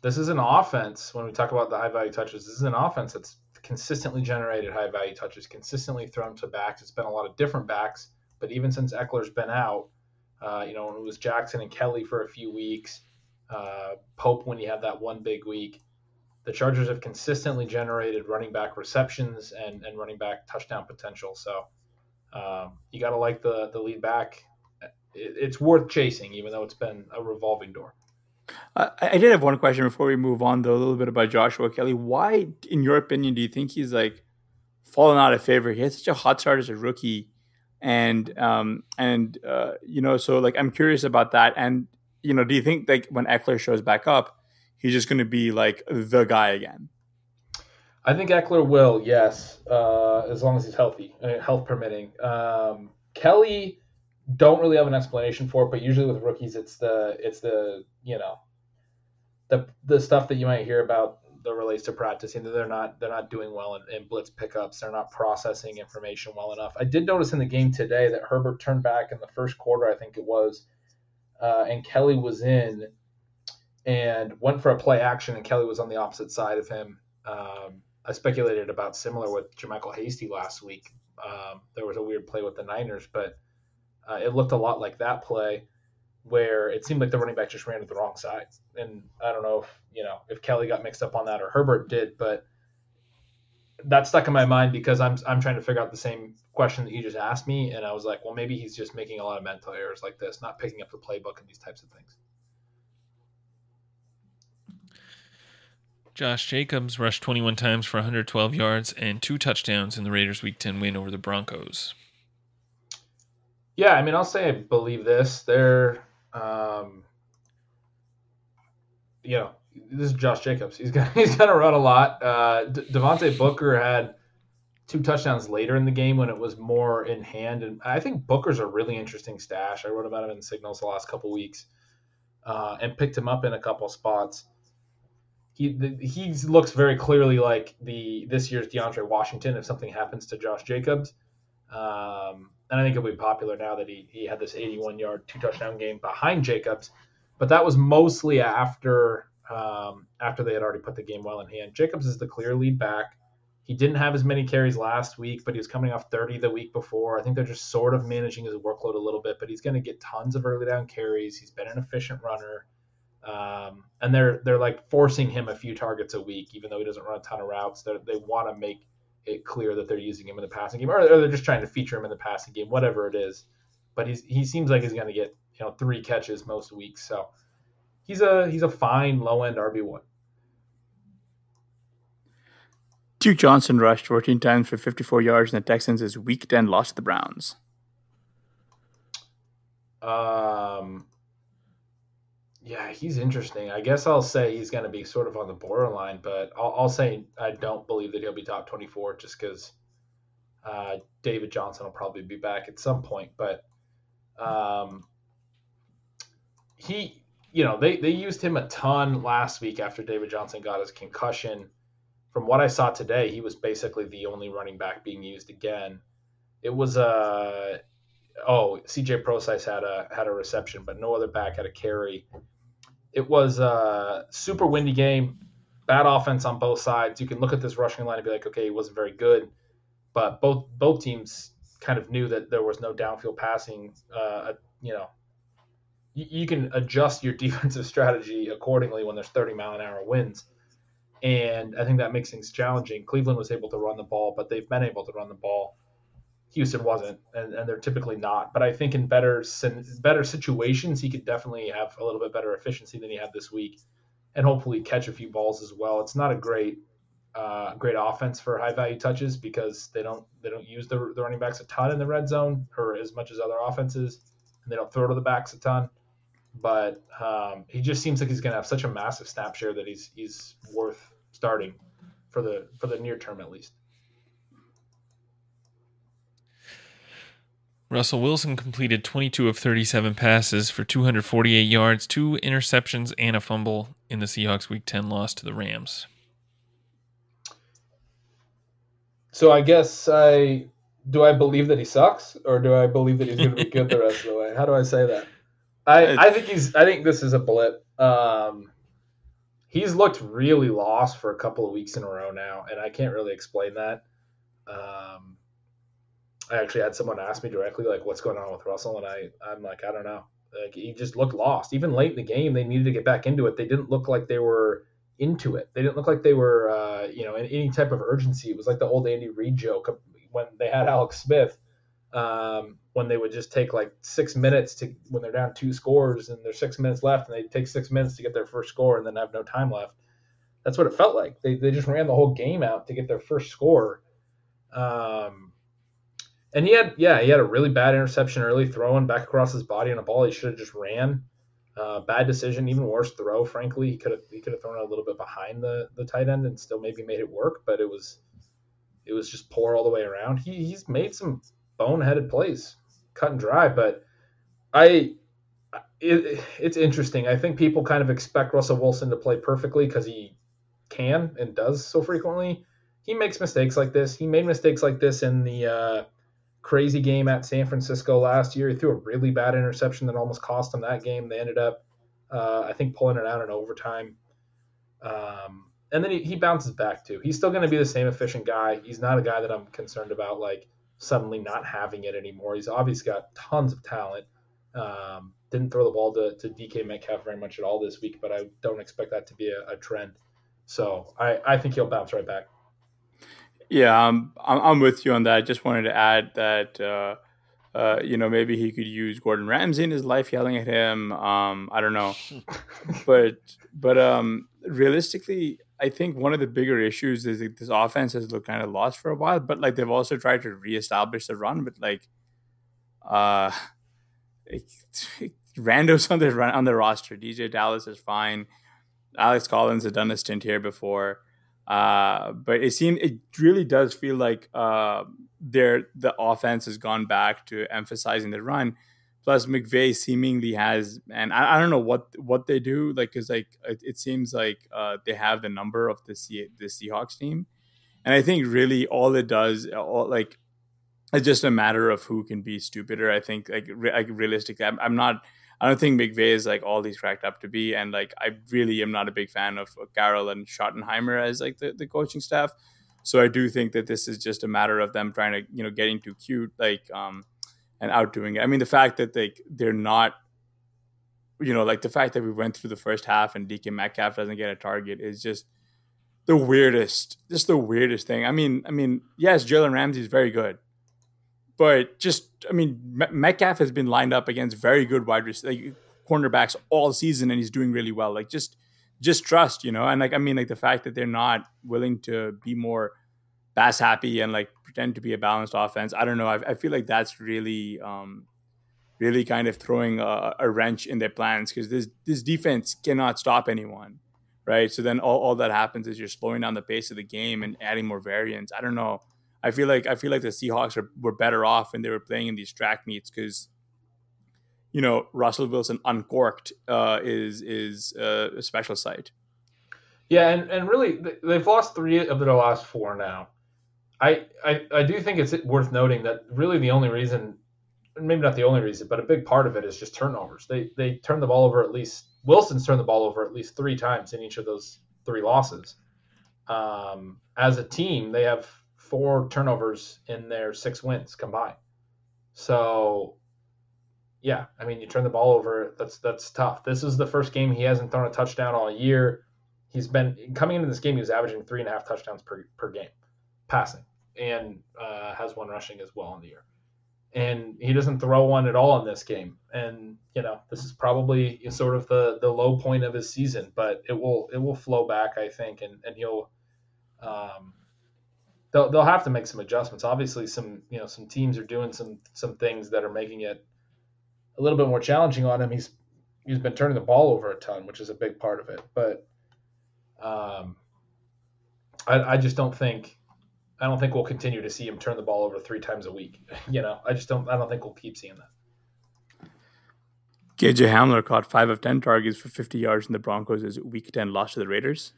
this is an offense. When we talk about the high value touches, this is an offense that's consistently generated high value touches, consistently thrown to backs. It's been a lot of different backs, but even since Eckler's been out, uh, you know, when it was Jackson and Kelly for a few weeks, uh, Pope when you have that one big week. The Chargers have consistently generated running back receptions and, and running back touchdown potential. So um, you got to like the, the lead back. It, it's worth chasing, even though it's been a revolving door. Uh, I did have one question before we move on, though, a little bit about Joshua Kelly. Why, in your opinion, do you think he's like fallen out of favor? He had such a hot start as a rookie. And, um, and uh, you know, so like I'm curious about that. And, you know, do you think like when Eckler shows back up, he's just going to be like the guy again? I think Eckler will, yes, uh, as long as he's healthy, I mean, health permitting. Um, Kelly, don't really have an explanation for it, but usually with rookies, it's the it's the you know the the stuff that you might hear about that relates to practicing. That they're not they're not doing well in, in blitz pickups. They're not processing information well enough. I did notice in the game today that Herbert turned back in the first quarter, I think it was, uh, and Kelly was in. And went for a play action, and Kelly was on the opposite side of him. Um, I speculated about similar with Jermichael Hasty last week. Um, there was a weird play with the Niners, but uh, it looked a lot like that play where it seemed like the running back just ran to the wrong side. And I don't know if, you know, if Kelly got mixed up on that or Herbert did, but that stuck in my mind because I'm I'm trying to figure out the same question that you just asked me, and I was like, well, maybe he's just making a lot of mental errors like this, not picking up the playbook and these types of things. Josh Jacobs rushed twenty-one times for one hundred twelve yards and two touchdowns in the Raiders' Week ten win over the Broncos. Yeah, I mean, I'll say I believe this. They're, um, you know, this is Josh Jacobs. He's got he's got to run a lot. Uh, D- Devontae Booker had two touchdowns later in the game when it was more in hand, and I think Booker's a really interesting stash. I wrote about him in Signals the last couple weeks, uh, and picked him up in a couple spots. He the, he looks very clearly like the this year's DeAndre Washington if something happens to Josh Jacobs. Um, and I think it'll be popular now that he, he had this eighty-one-yard, two-touchdown game behind Jacobs. But that was mostly after um, after they had already put the game well in hand. Jacobs is the clear lead back. He didn't have as many carries last week, but he was coming off thirty the week before. I think they're just sort of managing his workload a little bit, but he's going to get tons of early down carries. He's been an efficient runner. Um, and they're they're like forcing him a few targets a week, even though he doesn't run a ton of routes. They're, they want to make it clear that they're using him in the passing game, or, or they're just trying to feature him in the passing game, whatever it is. But he's he seems like he's going to get you know three catches most weeks, so he's a he's a fine low end R B one. Duke Johnson rushed fourteen times for fifty-four yards, and the Texans' week ten lost to the Browns. Um. Yeah, he's interesting. I guess I'll say he's going to be sort of on the borderline, but I'll, I'll say I don't believe that he'll be top twenty-four just because uh, David Johnson will probably be back at some point. But um, he, you know, they, they used him a ton last week after David Johnson got his concussion. From what I saw today, he was basically the only running back being used again. It was a uh, oh C J Procise had a had a reception, but no other back had a carry. It was a super windy game, bad offense on both sides. You can look at this rushing line and be like, okay, he wasn't very good. But both both teams kind of knew that there was no downfield passing. Uh, you know, you, you can adjust your defensive strategy accordingly when there's thirty-mile-an-hour winds. And I think that makes things challenging. Cleveland was able to run the ball, but they've been able to run the ball. Houston wasn't, and, and they're typically not. But I think in better better situations, he could definitely have a little bit better efficiency than he had this week, and hopefully catch a few balls as well. It's not a great uh, great offense for high value touches because they don't they don't use the, the running backs a ton in the red zone or as much as other offenses, and they don't throw to the backs a ton. But um, he just seems like he's going to have such a massive snap share that he's he's worth starting for the for the near term at least. Russell Wilson completed twenty-two of thirty-seven passes for two hundred forty-eight yards, two interceptions, and a fumble in the Seahawks' Week ten loss to the Rams. So I guess I do I believe that he sucks, or do I believe that he's going to be good the rest of the way? How do I say that? I, I think he's. I think this is a blip. Um, he's looked really lost for a couple of weeks in a row now, and I can't really explain that. Um, I actually had someone ask me directly, like, what's going on with Russell? And I, I'm like, I don't know. Like, he just looked lost. Even late in the game, they needed to get back into it. They didn't look like they were into it. They didn't look like they were, uh, you know, in any type of urgency. It was like the old Andy Reid joke when they had Alex Smith, um, when they would just take like six minutes to, when they're down two scores and there's six minutes left, and they take six minutes to get their first score and then have no time left. That's what it felt like. They they just ran the whole game out to get their first score. Um, and he had, yeah, he had a really bad interception early, throwing back across his body on a ball he should have just ran. Uh, bad decision, even worse throw, frankly. He could have he could have thrown it a little bit behind the, the tight end and still maybe made it work, but it was it was just poor all the way around. He he's made some boneheaded plays, cut and dry, but I it, it's interesting. I think people kind of expect Russell Wilson to play perfectly because he can and does so frequently. He makes mistakes like this. He made mistakes like this in the uh, crazy game at San Francisco last year. He threw a really bad interception that almost cost him that game. They ended up, uh, I think, pulling it out in overtime. Um, and then he, he bounces back, too. He's still going to be the same efficient guy. He's not a guy that I'm concerned about, like, suddenly not having it anymore. He's obviously got tons of talent. Um, didn't throw the ball to, to D K Metcalf very much at all this week, but I don't expect that to be a, a trend. So I, I think he'll bounce right back. Yeah, I'm, I'm with you on that. I just wanted to add that, uh, uh, you know, maybe he could use Gordon Ramsay in his life yelling at him. Um, I don't know. but but um, realistically, I think one of the bigger issues is that this offense has looked kind of lost for a while. But, like, they've also tried to reestablish the run. But, like, uh, it, it, randos on the, run, on the roster. D J Dallas is fine. Alex Collins has done a stint here before. Uh, but it seems it really does feel like uh, there the offense has gone back to emphasizing the run. Plus, McVay seemingly has, and I, I don't know what what they do. Like, cause like it, it seems like uh, they have the number of the C- the Seahawks team, and I think really all it does, all like it's just a matter of who can be stupider. I think like re- like realistically, I'm, I'm not. I don't think McVay is like all he's cracked up to be. And like, I really am not a big fan of Carroll and Schottenheimer as like the, the coaching staff. So I do think that this is just a matter of them trying to, you know, getting too cute, like, um, and outdoing it. I mean, the fact that they, they're not, you know, like the fact that we went through the first half and D K Metcalf doesn't get a target is just the weirdest, just the weirdest thing. I mean, I mean, yes, Jalen Ramsey is very good. But just, I mean, Metcalf has been lined up against very good wide receivers, like cornerbacks all season, and he's doing really well. Like, just just trust, you know? And, like, I mean, like, the fact that they're not willing to be more pass happy and, like, pretend to be a balanced offense, I don't know. I, I feel like that's really, um, really kind of throwing a, a wrench in their plans because this this defense cannot stop anyone, right? So then all, all that happens is you're slowing down the pace of the game and adding more variance. I don't know. I feel like I feel like the Seahawks are, were better off when they were playing in these track meets because, you know, Russell Wilson uncorked uh, is is uh, a special sight. Yeah, and, and really they've lost three of their last four now. I, I I do think it's worth noting that really the only reason, maybe not the only reason, but a big part of it is just turnovers. They they turned the ball over at least Wilson's turned the ball over at least three times in each of those three losses. Um, as a team, they have four turnovers in their six wins combined. So, yeah, I mean, you turn the ball over, that's that's tough. This is the first game he hasn't thrown a touchdown all year. He's been, coming into this game, he was averaging three and a half touchdowns per, per game, passing, and uh, has one rushing as well in the year. And he doesn't throw one at all in this game. And, you know, this is probably sort of the, the low point of his season, but it will it will flow back, I think, and, and he'll um, – They'll they'll have to make some adjustments. Obviously, some you know some teams are doing some some things that are making it a little bit more challenging on him. He's he's been turning the ball over a ton, which is a big part of it. But um, I I just don't think I don't think we'll continue to see him turn the ball over three times a week. You know, I just don't I don't think we'll keep seeing that. K J Hamler caught five of ten targets for fifty yards in the Broncos' Week Ten loss to the Raiders.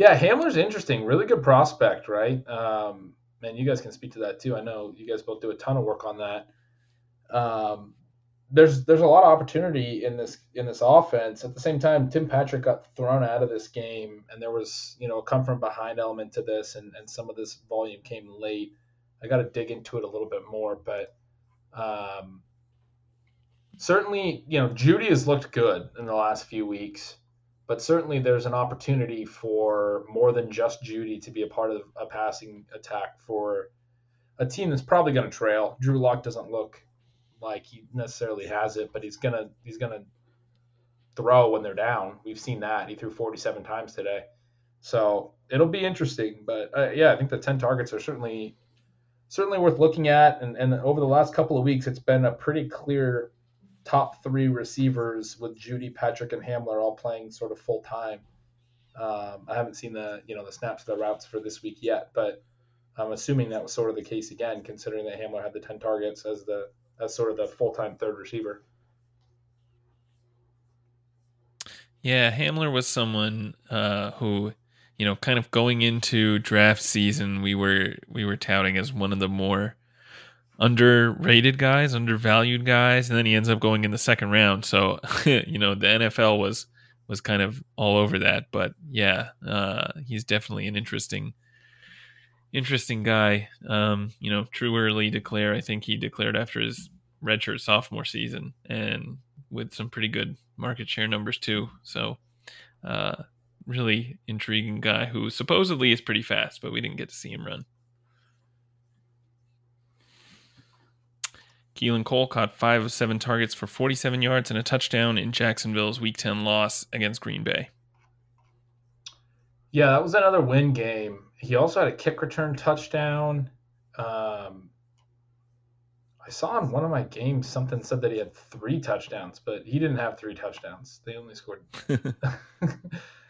Yeah, Hamler's interesting. Really good prospect, right? Um, man, you guys can speak to that too. I know you guys both do a ton of work on that. Um, there's there's a lot of opportunity in this in this offense. At the same time, Tim Patrick got thrown out of this game, and there was you know a come from behind element to this, and, and some of this volume came late. I got to dig into it a little bit more, but um, certainly, you know, Judy has looked good in the last few weeks, but certainly there's an opportunity for more than just Judy to be a part of a passing attack for a team that's probably going to trail. Drew Lock doesn't look like he necessarily has it, but he's going to he's going to throw when they're down. We've seen that. He threw forty-seven times today. So it'll be interesting. But, uh, yeah, I think the ten targets are certainly certainly worth looking at. And, and over the last couple of weeks, it's been a pretty clear top three receivers with Judy, Patrick, and Hamler all playing sort of full-time. Um, I haven't seen the, you know, the snaps, the routes for this week yet, but I'm assuming that was sort of the case again, considering that Hamler had the ten targets as the as sort of the full-time third receiver. Yeah, Hamler was someone uh, who, you know, kind of going into draft season, we were we were touting as one of the more underrated guys, undervalued guys, and then he ends up going in the second round. So, you know, the N F L was was kind of all over that. But yeah, uh, he's definitely an interesting. Interesting guy. Um, you know, truly declare. I think he declared after his redshirt sophomore season, and with some pretty good market share numbers too. So, uh, really intriguing guy who supposedly is pretty fast, but we didn't get to see him run. Keelan Cole caught five of seven targets for forty-seven yards and a touchdown in Jacksonville's Week ten loss against Green Bay. Yeah, that was another win game. He also had a kick return touchdown. Um, I saw in one of my games something said that he had three touchdowns, but he didn't have three touchdowns. They only scored.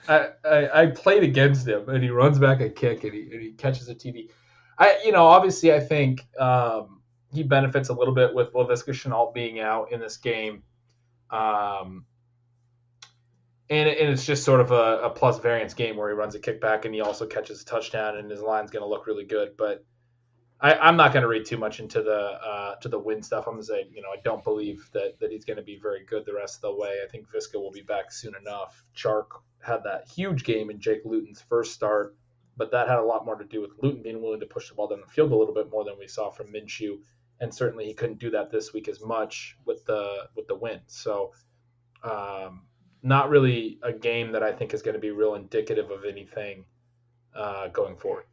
I, I I played against him, and he runs back a kick, and he, and he catches a T D. I you know obviously I think um, he benefits a little bit with Laviska Shenault being out in this game. Um, And it's just sort of a, a plus variance game where he runs a kickback and he also catches a touchdown, and his line's going to look really good. But I, I'm not going to read too much into the uh, to the win stuff. I'm going to say, you know, I don't believe that that he's going to be very good the rest of the way. I think Visca will be back soon enough. Chark had that huge game in Jake Luton's first start, but that had a lot more to do with Luton being willing to push the ball down the field a little bit more than we saw from Minshew, and certainly he couldn't do that this week as much with the with the win. So. Um, Not really a game that I think is going to be real indicative of anything uh, going forward.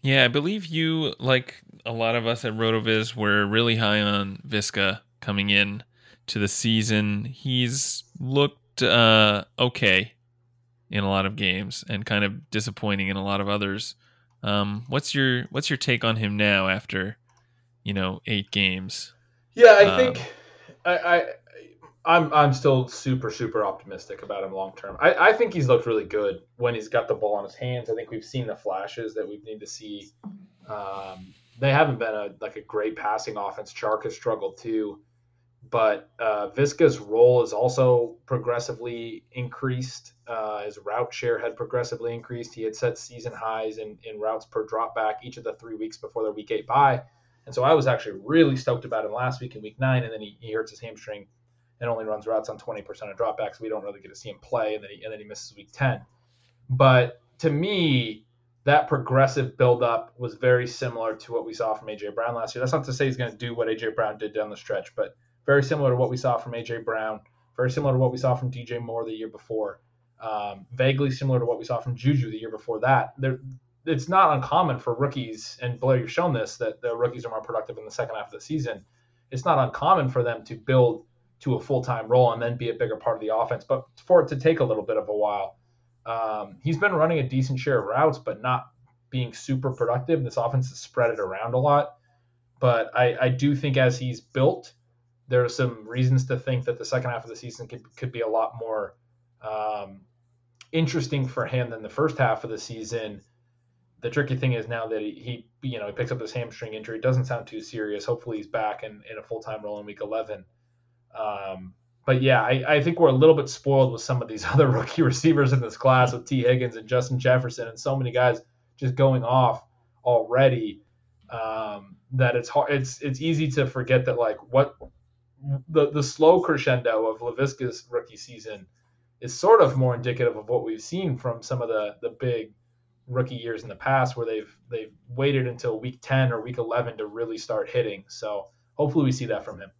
Yeah, I believe you, like a lot of us at Roto-Viz, were really high on Visca coming in to the season. He's looked uh, okay in a lot of games and kind of disappointing in a lot of others. Um, what's your What's your take on him now after, you know, eight games? Yeah, I um, think I. I I'm I'm still super, super optimistic about him long term. I, I think he's looked really good when he's got the ball in his hands. I think we've seen the flashes that we need to see. Um, they haven't been a like a great passing offense. Chark has struggled too. But uh, Visca's role is also progressively increased. Uh, his route share had progressively increased. He had set season highs in, in routes per dropback each of the three weeks before their week eight bye. And so I was actually really stoked about him last week in week nine, and then he, he hurts his hamstring and only runs routes on twenty percent of dropbacks. We don't really get to see him play, and then he, and then he misses week ten. But to me, that progressive buildup was very similar to what we saw from A J. Brown last year. That's not to say he's going to do what A J. Brown did down the stretch, but very similar to what we saw from A J. Brown, very similar to what we saw from D J. Moore the year before, um, vaguely similar to what we saw from Juju the year before that. There, it's not uncommon for rookies, and Blair, you've shown this, that the rookies are more productive in the second half of the season. It's not uncommon for them to build to a full-time role and then be a bigger part of the offense, but for it to take a little bit of a while. Um, he's been running a decent share of routes, but not being super productive. This offense has spread it around a lot, but I, I do think as he's built, there are some reasons to think that the second half of the season could, could be a lot more um, interesting for him than the first half of the season. The tricky thing is now that he, he you know, he picks up this hamstring injury. It doesn't sound too serious. Hopefully he's back in, in a full-time role in week eleven. Um, but yeah, I, I think we're a little bit spoiled with some of these other rookie receivers in this class with T. Higgins and Justin Jefferson and so many guys just going off already, um, that it's hard, it's, it's easy to forget that like what the, the slow crescendo of Laviska's rookie season is sort of more indicative of what we've seen from some of the, the big rookie years in the past where they've, they've waited until week ten or week eleven to really start hitting. So hopefully we see that from him.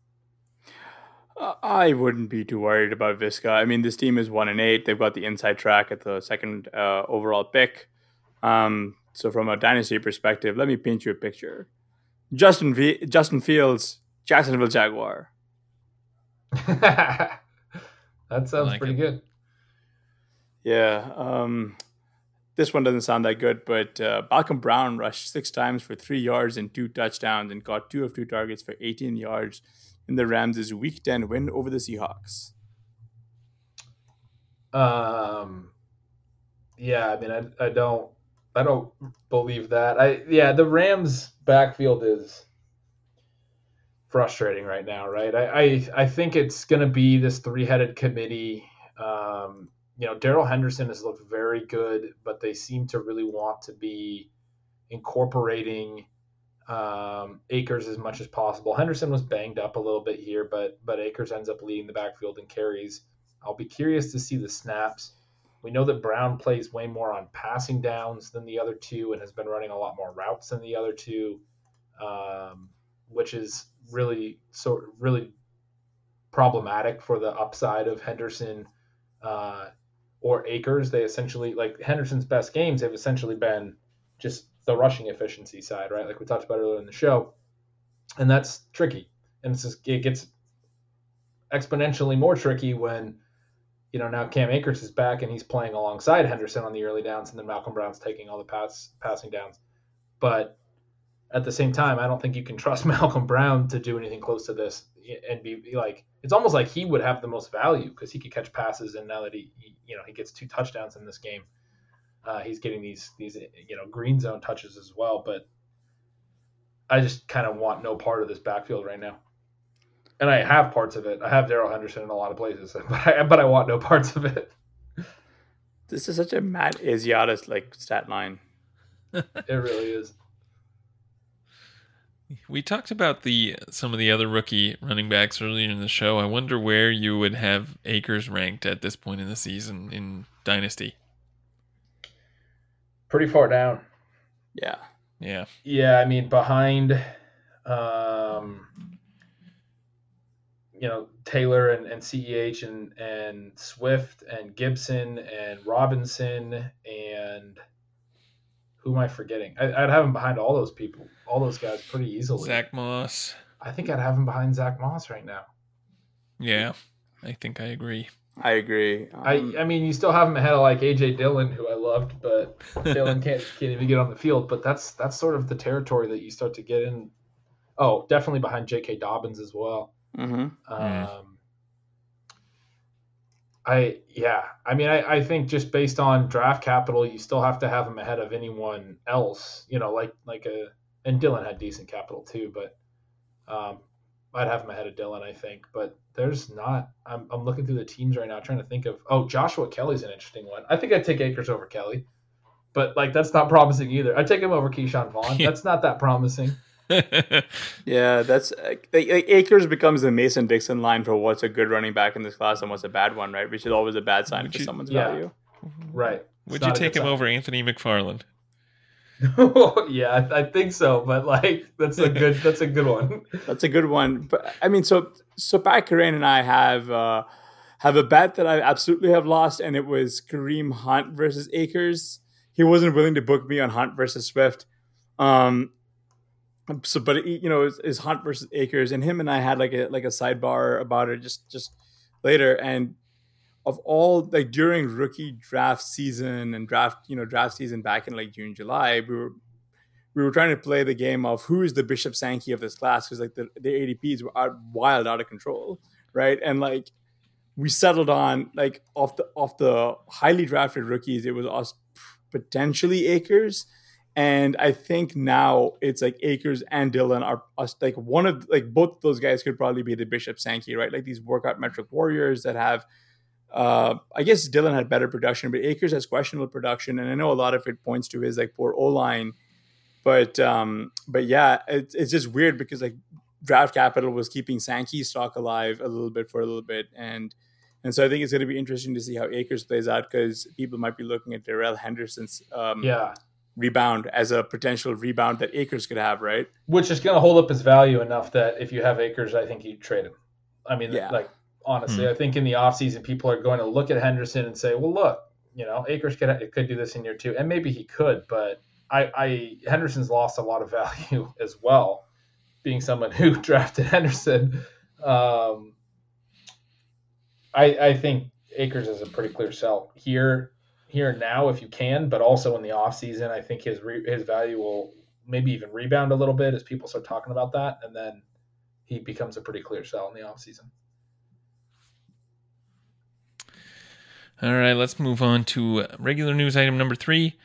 I wouldn't be too worried about Visca. I mean, this team is one and eight. They've got the inside track at the second uh, overall pick. Um, so from a dynasty perspective, let me paint you a picture. Justin v- Justin Fields, Jacksonville Jaguar. That sounds like pretty it. good. Yeah. Um, this one doesn't sound that good, but uh, Malcolm Brown rushed six times for three yards and two touchdowns and caught two of two targets for eighteen yards. In the Rams' Week ten win over the Seahawks. Um, yeah, I mean, I, I don't, I don't believe that. I yeah, the Rams' backfield is frustrating right now, right? I, I, I think it's going to be this three-headed committee. Um, you know, Darrell Henderson has looked very good, but they seem to really want to be incorporating Um, Akers as much as possible. Henderson was banged up a little bit here, but but Akers ends up leading the backfield in carries. I'll be curious to see the snaps. We know that Brown plays way more on passing downs than the other two and has been running a lot more routes than the other two, um, which is really so really problematic for the upside of Henderson uh, or Akers. They essentially, like Henderson's best games have essentially been just the rushing efficiency side, right? Like we talked about earlier in the show, and that's tricky. And it's just, it gets exponentially more tricky when, you know, now Cam Akers is back and he's playing alongside Henderson on the early downs, and then Malcolm Brown's taking all the pass passing downs. But at the same time, I don't think you can trust Malcolm Brown to do anything close to this and be, be like, it's almost like he would have the most value because he could catch passes. And now that he, he, you know, he gets two touchdowns in this game, Uh, he's getting these, these you know, green zone touches as well. But I just kind of want no part of this backfield right now. And I have parts of it. I have Darrell Henderson in a lot of places, but I, but I want no parts of it. This is such a Matt Asiatis, like, stat line. It really is. We talked about the some of the other rookie running backs earlier in the show. I wonder where you would have Akers ranked at this point in the season in Dynasty. Pretty far down. Yeah. Yeah. Yeah, I mean, behind, um, you know, Taylor and, and C E H and, and Swift and Gibson and Robinson and who am I forgetting? I, I'd have him behind all those people, all those guys pretty easily. Zach Moss. I think I'd have him behind Zach Moss right now. Yeah, I think I agree. I agree. Um, I I mean, you still have him ahead of like A J Dillon, who I loved, but Dillon can't can't even get on the field. But that's that's sort of the territory that you start to get in. Oh, definitely behind J K. Dobbins as well. Mm-hmm. Um, mm. I yeah. I mean, I, I think just based on draft capital, you still have to have him ahead of anyone else. You know, like like a and Dillon had decent capital too, but um, I'd have him ahead of Dillon, I think, but. There's not. I'm I'm looking through the teams right now, trying to think of. Oh, Joshua Kelly's an interesting one. I think I'd take Akers over Kelly, but like that's not promising either. I'd take him over Ke'Shawn Vaughn. That's not that promising. Yeah, that's like, like Akers becomes the Mason Dixon line for what's a good running back in this class and what's a bad one, right? Which is always a bad sign would for you, someone's yeah. value, right? It's would you take him sign. over Anthony McFarland? yeah, I, I think so. But like, that's a good. That's a good one. That's a good one. But I mean, so so Pat Corain and I have uh, have a bet that I absolutely have lost, and it was Kareem Hunt versus Akers. He wasn't willing to book me on Hunt versus Swift. Um, so, but it, you know, is it, Hunt versus Akers, and him and I had like a like a sidebar about it just just later. And of all, like during rookie draft season and draft, you know, draft season back in like June, July, we were we were trying to play the game of who is the Bishop Sankey of this class, because like the, the A D Ps were out, wild out of control, right? And like we settled on like off the off the highly drafted rookies, it was us potentially Akers, and I think now it's like Akers and Dillon are us like one of like both those guys could probably be the Bishop Sankey, right? Like these workout metric warriors that have. Uh, I guess Dillon had better production, but Akers has questionable production, and I know a lot of it points to his like poor O line. But um, but yeah, it, it's just weird because like draft capital was keeping Sankey's stock alive a little bit for a little bit, and and so I think it's going to be interesting to see how Akers plays out because people might be looking at Darrell Henderson's um, yeah rebound as a potential rebound that Akers could have, right? Which is going to hold up his value enough that if you have Akers, I think you trade him. I mean, yeah. like honestly, mm-hmm. I think in the offseason, people are going to look at Henderson and say, well, look, you know, Akers could could do this in year two, and maybe he could, but I, I Henderson's lost a lot of value as well, being someone who drafted Henderson. Um, I, I think Akers is a pretty clear sell here, here and now if you can, but also in the offseason, I think his re, his value will maybe even rebound a little bit as people start talking about that, and then he becomes a pretty clear sell in the offseason. All right, let's move on to regular news item number three.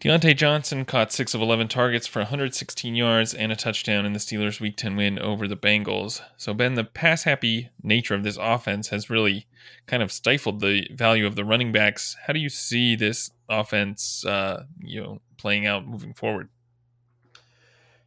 Deontay Johnson caught six of eleven targets for one hundred sixteen yards and a touchdown in the Steelers' Week ten win over the Bengals. So, Ben, the pass-happy nature of this offense has really kind of stifled the value of the running backs. How do you see this offense uh, you know, playing out moving forward?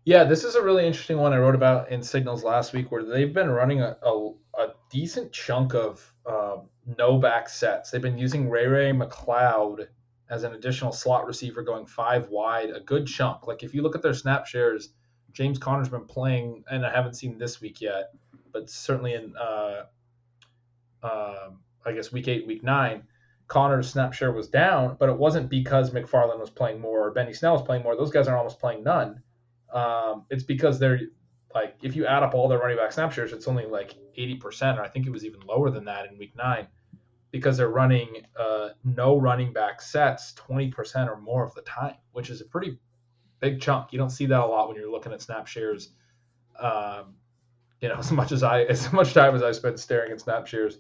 Yeah, this is a really interesting one I wrote about in Signals last week, where they've been running a, a, a decent chunk of um, no-back sets. They've been using Ray Ray McLeod as an additional slot receiver going five wide, a good chunk. Like if you look at their snap shares, James Conner's been playing, and I haven't seen this week yet, but certainly in, uh, uh, I guess, week eight, week nine, Conner's snap share was down, but it wasn't because McFarland was playing more or Benny Snell was playing more. Those guys are almost playing none. Um, it's because they're like, if you add up all their running back snap shares, it's only like eighty percent, or I think it was even lower than that in week nine, because they're running uh, no running back sets twenty percent or more of the time, which is a pretty big chunk. You don't see that a lot when you're looking at snap shares. Um, you know, as much as I, as much time as I spend staring at snap shares,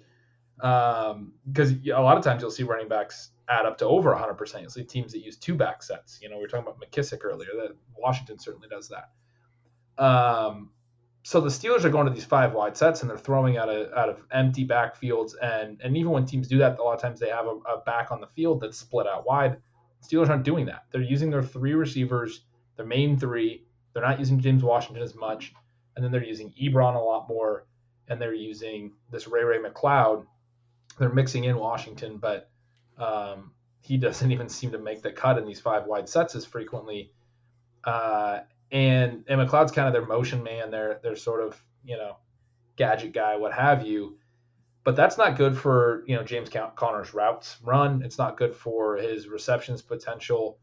um, because a lot of times you'll see running backs add up to over one hundred percent. You'll see teams that use two back sets. You know, we were talking about McKissic earlier. That Washington certainly does that. Um, So the Steelers are going to these five wide sets, and they're throwing out of out of empty backfields, and and even when teams do that, a lot of times they have a, a back on the field that's split out wide. Steelers aren't doing that. They're using their three receivers, their main three. They're not using James Washington as much, and then they're using Ebron a lot more, and they're using this Ray Ray McLeod. They're mixing in Washington, but um, he doesn't even seem to make the cut in these five wide sets as frequently. Uh, And and McLeod's kind of their motion man, their their sort of, you know, gadget guy, what have you. But that's not good for, you know, James Conner's routes run. It's not good for his receptions potential.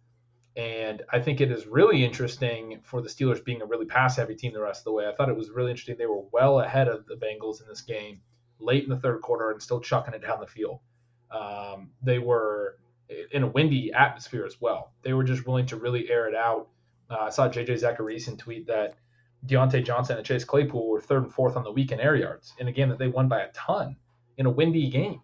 And I think it is really interesting for the Steelers being a really pass-heavy team the rest of the way. I thought it was really interesting. They were well ahead of the Bengals in this game late in the third quarter and still chucking it down the field. Um, they were in a windy atmosphere as well. They were just willing to really air it out. Uh, I saw J J Zacharyson tweet that Deontay Johnson and Chase Claypool were third and fourth on the week in air yards in a game that they won by a ton in a windy game.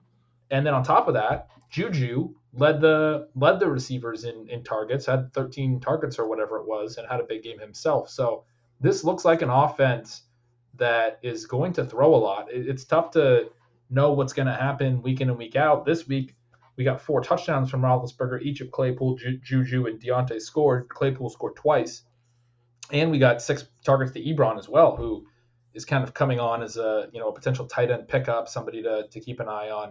And then on top of that, Juju led the led the receivers in, in targets, had thirteen targets or whatever it was, and had a big game himself. So this looks like an offense that is going to throw a lot. It, it's tough to know what's going to happen week in and week out. This week, we got four touchdowns from Roethlisberger, each of Claypool, Ju- Juju, and Deontay scored. Claypool scored twice. And we got six targets to Ebron as well, who is kind of coming on as a, you know, a potential tight end pickup, somebody to, to keep an eye on.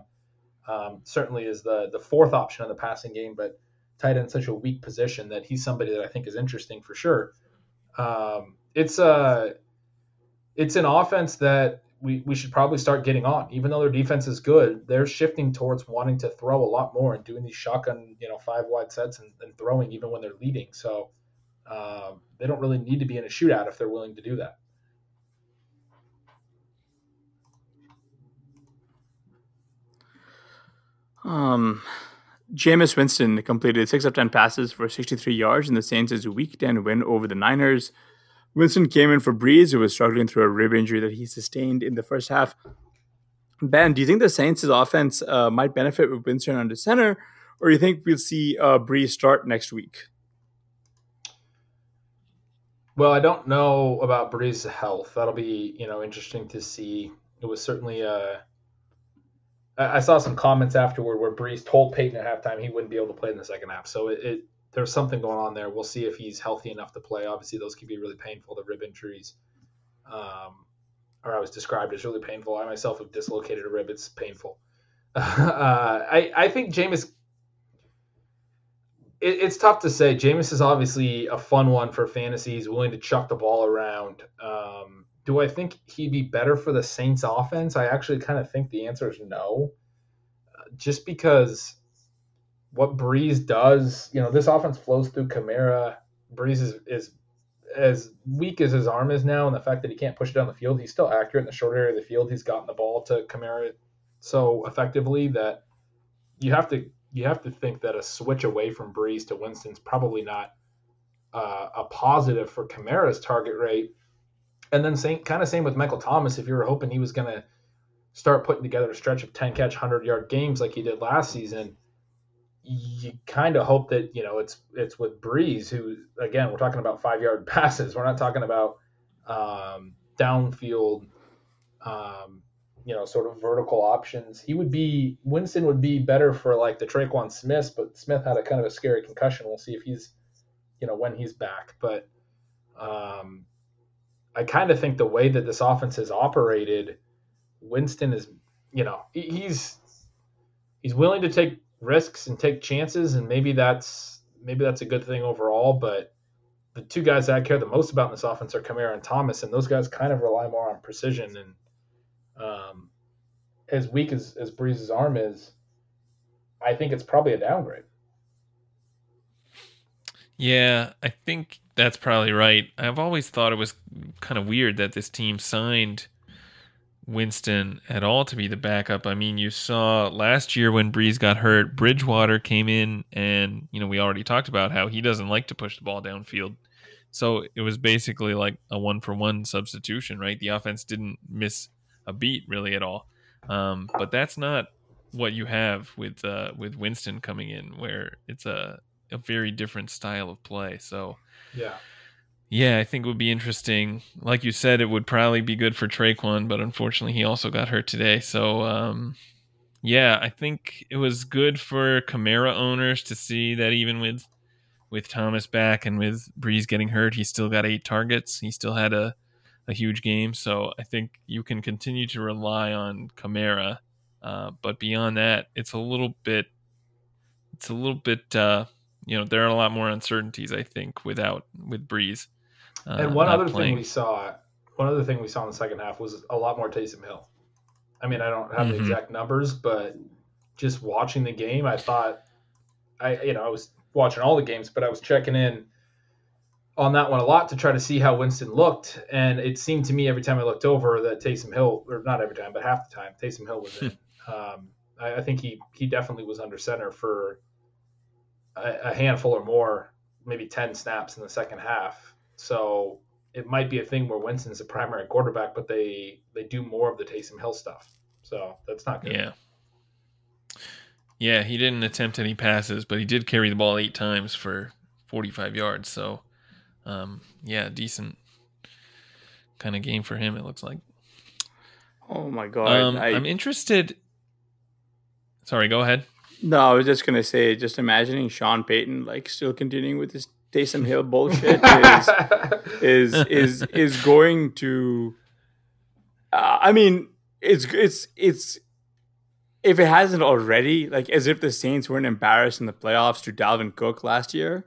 Um, certainly is the, the fourth option in the passing game, but tight end is such a weak position that he's somebody that I think is interesting for sure. Um, it's, a, it's an offense that we we should probably start getting on. Even though their defense is good, they're shifting towards wanting to throw a lot more and doing these shotgun, you know, five wide sets and, and throwing even when they're leading. So um, they don't really need to be in a shootout if they're willing to do that. Um, Jameis Winston completed six of ten passes for sixty-three yards in the Saints' Week ten win over the Niners. Winston came in for Breeze, who was struggling through a rib injury that he sustained in the first half. Ben, do you think the Saints' offense uh, might benefit with Winston under center, or do you think we'll see uh, Breeze start next week? Well, I don't know about Breeze's health. That'll be, you know, interesting to see. It was certainly uh, I, I saw some comments afterward where Breeze told Peyton at halftime he wouldn't be able to play in the second half. So it. it There's something going on there. We'll see if he's healthy enough to play. Obviously, those could be really painful. The rib injuries, um, or I was described as really painful. I myself have dislocated a rib. It's painful. Uh, I I think Jameis it, it's tough to say. Jameis is obviously a fun one for fantasy. He's willing to chuck the ball around. Um, do I think he'd be better for the Saints offense? I actually kind of think the answer is no. Uh, just because what Breeze does, you know, this offense flows through Kamara. Breeze is, is as weak as his arm is now, and the fact that he can't push it down the field, he's still accurate in the short area of the field. He's gotten the ball to Kamara so effectively that you have to you have to think that a switch away from Breeze to Winston's probably not uh, a positive for Kamara's target rate. And then same kind of same with Michael Thomas. If you were hoping he was going to start putting together a stretch of ten catch, one hundred yard games like he did last season, you kind of hope that, you know, it's it's with Breeze, who, again, we're talking about five-yard passes. We're not talking about um, downfield, um, you know, sort of vertical options. He would be – Winston would be better for, like, the Traquan Smith, but Smith had a kind of a scary concussion. We'll see if he's – you know, when he's back. But um, I kind of think the way that this offense has operated, Winston is – you know, he's he's willing to take – risks and take chances, and maybe that's maybe that's a good thing overall, but the two guys that I care the most about in this offense are Kamara and Thomas, and those guys kind of rely more on precision. And um, as weak as, as Breeze's arm is, I think it's probably a downgrade. Yeah, I think that's probably right. I've always thought it was kind of weird that this team signed Winston at all to be the backup. I mean, you saw last year when Breeze got hurt, Bridgewater came in, and, you know, we already talked about how he doesn't like to push the ball downfield. So it was basically like a one-for-one substitution, right? The offense didn't miss a beat really at all. Um, but that's not what you have with uh, with Winston coming in, where it's a, a very different style of play. So yeah. Yeah, I think it would be interesting. Like you said, it would probably be good for Traquan, but unfortunately he also got hurt today. So, um, yeah, I think it was good for Kamara owners to see that even with with Thomas back and with Breeze getting hurt, he still got eight targets. He still had a, a huge game. So I think you can continue to rely on Kamara. Uh, but beyond that, it's a little bit, it's a little bit, uh, you know, there are a lot more uncertainties, I think, without with Breeze. Uh, and one other playing. thing we saw, one other thing we saw in the second half was a lot more Taysom Hill. I mean, I don't have mm-hmm. the exact numbers, but just watching the game, I thought, I you know, I was watching all the games, but I was checking in on that one a lot to try to see how Winston looked. And it seemed to me every time I looked over that Taysom Hill, or not every time, but half the time, Taysom Hill was in. um, I, I think he, he definitely was under center for a, a handful or more, maybe ten snaps in the second half. So it might be a thing where Winston's the primary quarterback, but they, they do more of the Taysom Hill stuff. So that's not good. Yeah. Yeah, he didn't attempt any passes, but he did carry the ball eight times for forty-five yards. So, um, yeah, decent kind of game for him, it looks like. Oh, my God. Um, I... I'm interested. Sorry, go ahead. No, I was just going to say, just imagining Sean Payton, like, still continuing with his Taysom Hill bullshit is, is is is going to. Uh, I mean, it's it's it's if it hasn't already, like, as if the Saints weren't embarrassed in the playoffs to Dalvin Cook last year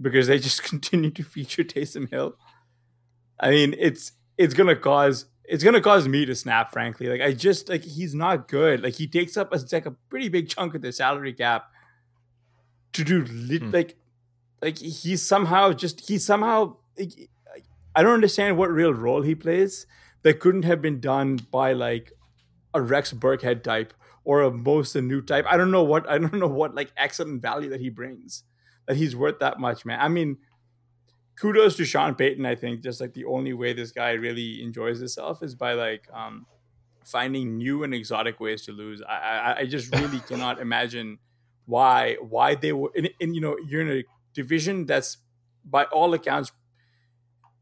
because they just continue to feature Taysom Hill. I mean, it's it's gonna cause it's gonna cause me to snap. Frankly, like I just like he's not good. Like he takes up a, like a pretty big chunk of their salary cap to do lit, hmm. like. Like, he somehow just, he somehow, like, I don't understand what real role he plays that couldn't have been done by, like, a Rex Burkhead type or a Mosa New type. I don't know what, I don't know what, like, excellent value that he brings, that he's worth that much, man. I mean, kudos to Sean Payton, I think. Just, like, the only way this guy really enjoys himself is by, like, um, finding new and exotic ways to lose. I, I, I just really cannot imagine why, why they were, and, and, you know, you're in a division that's, by all accounts,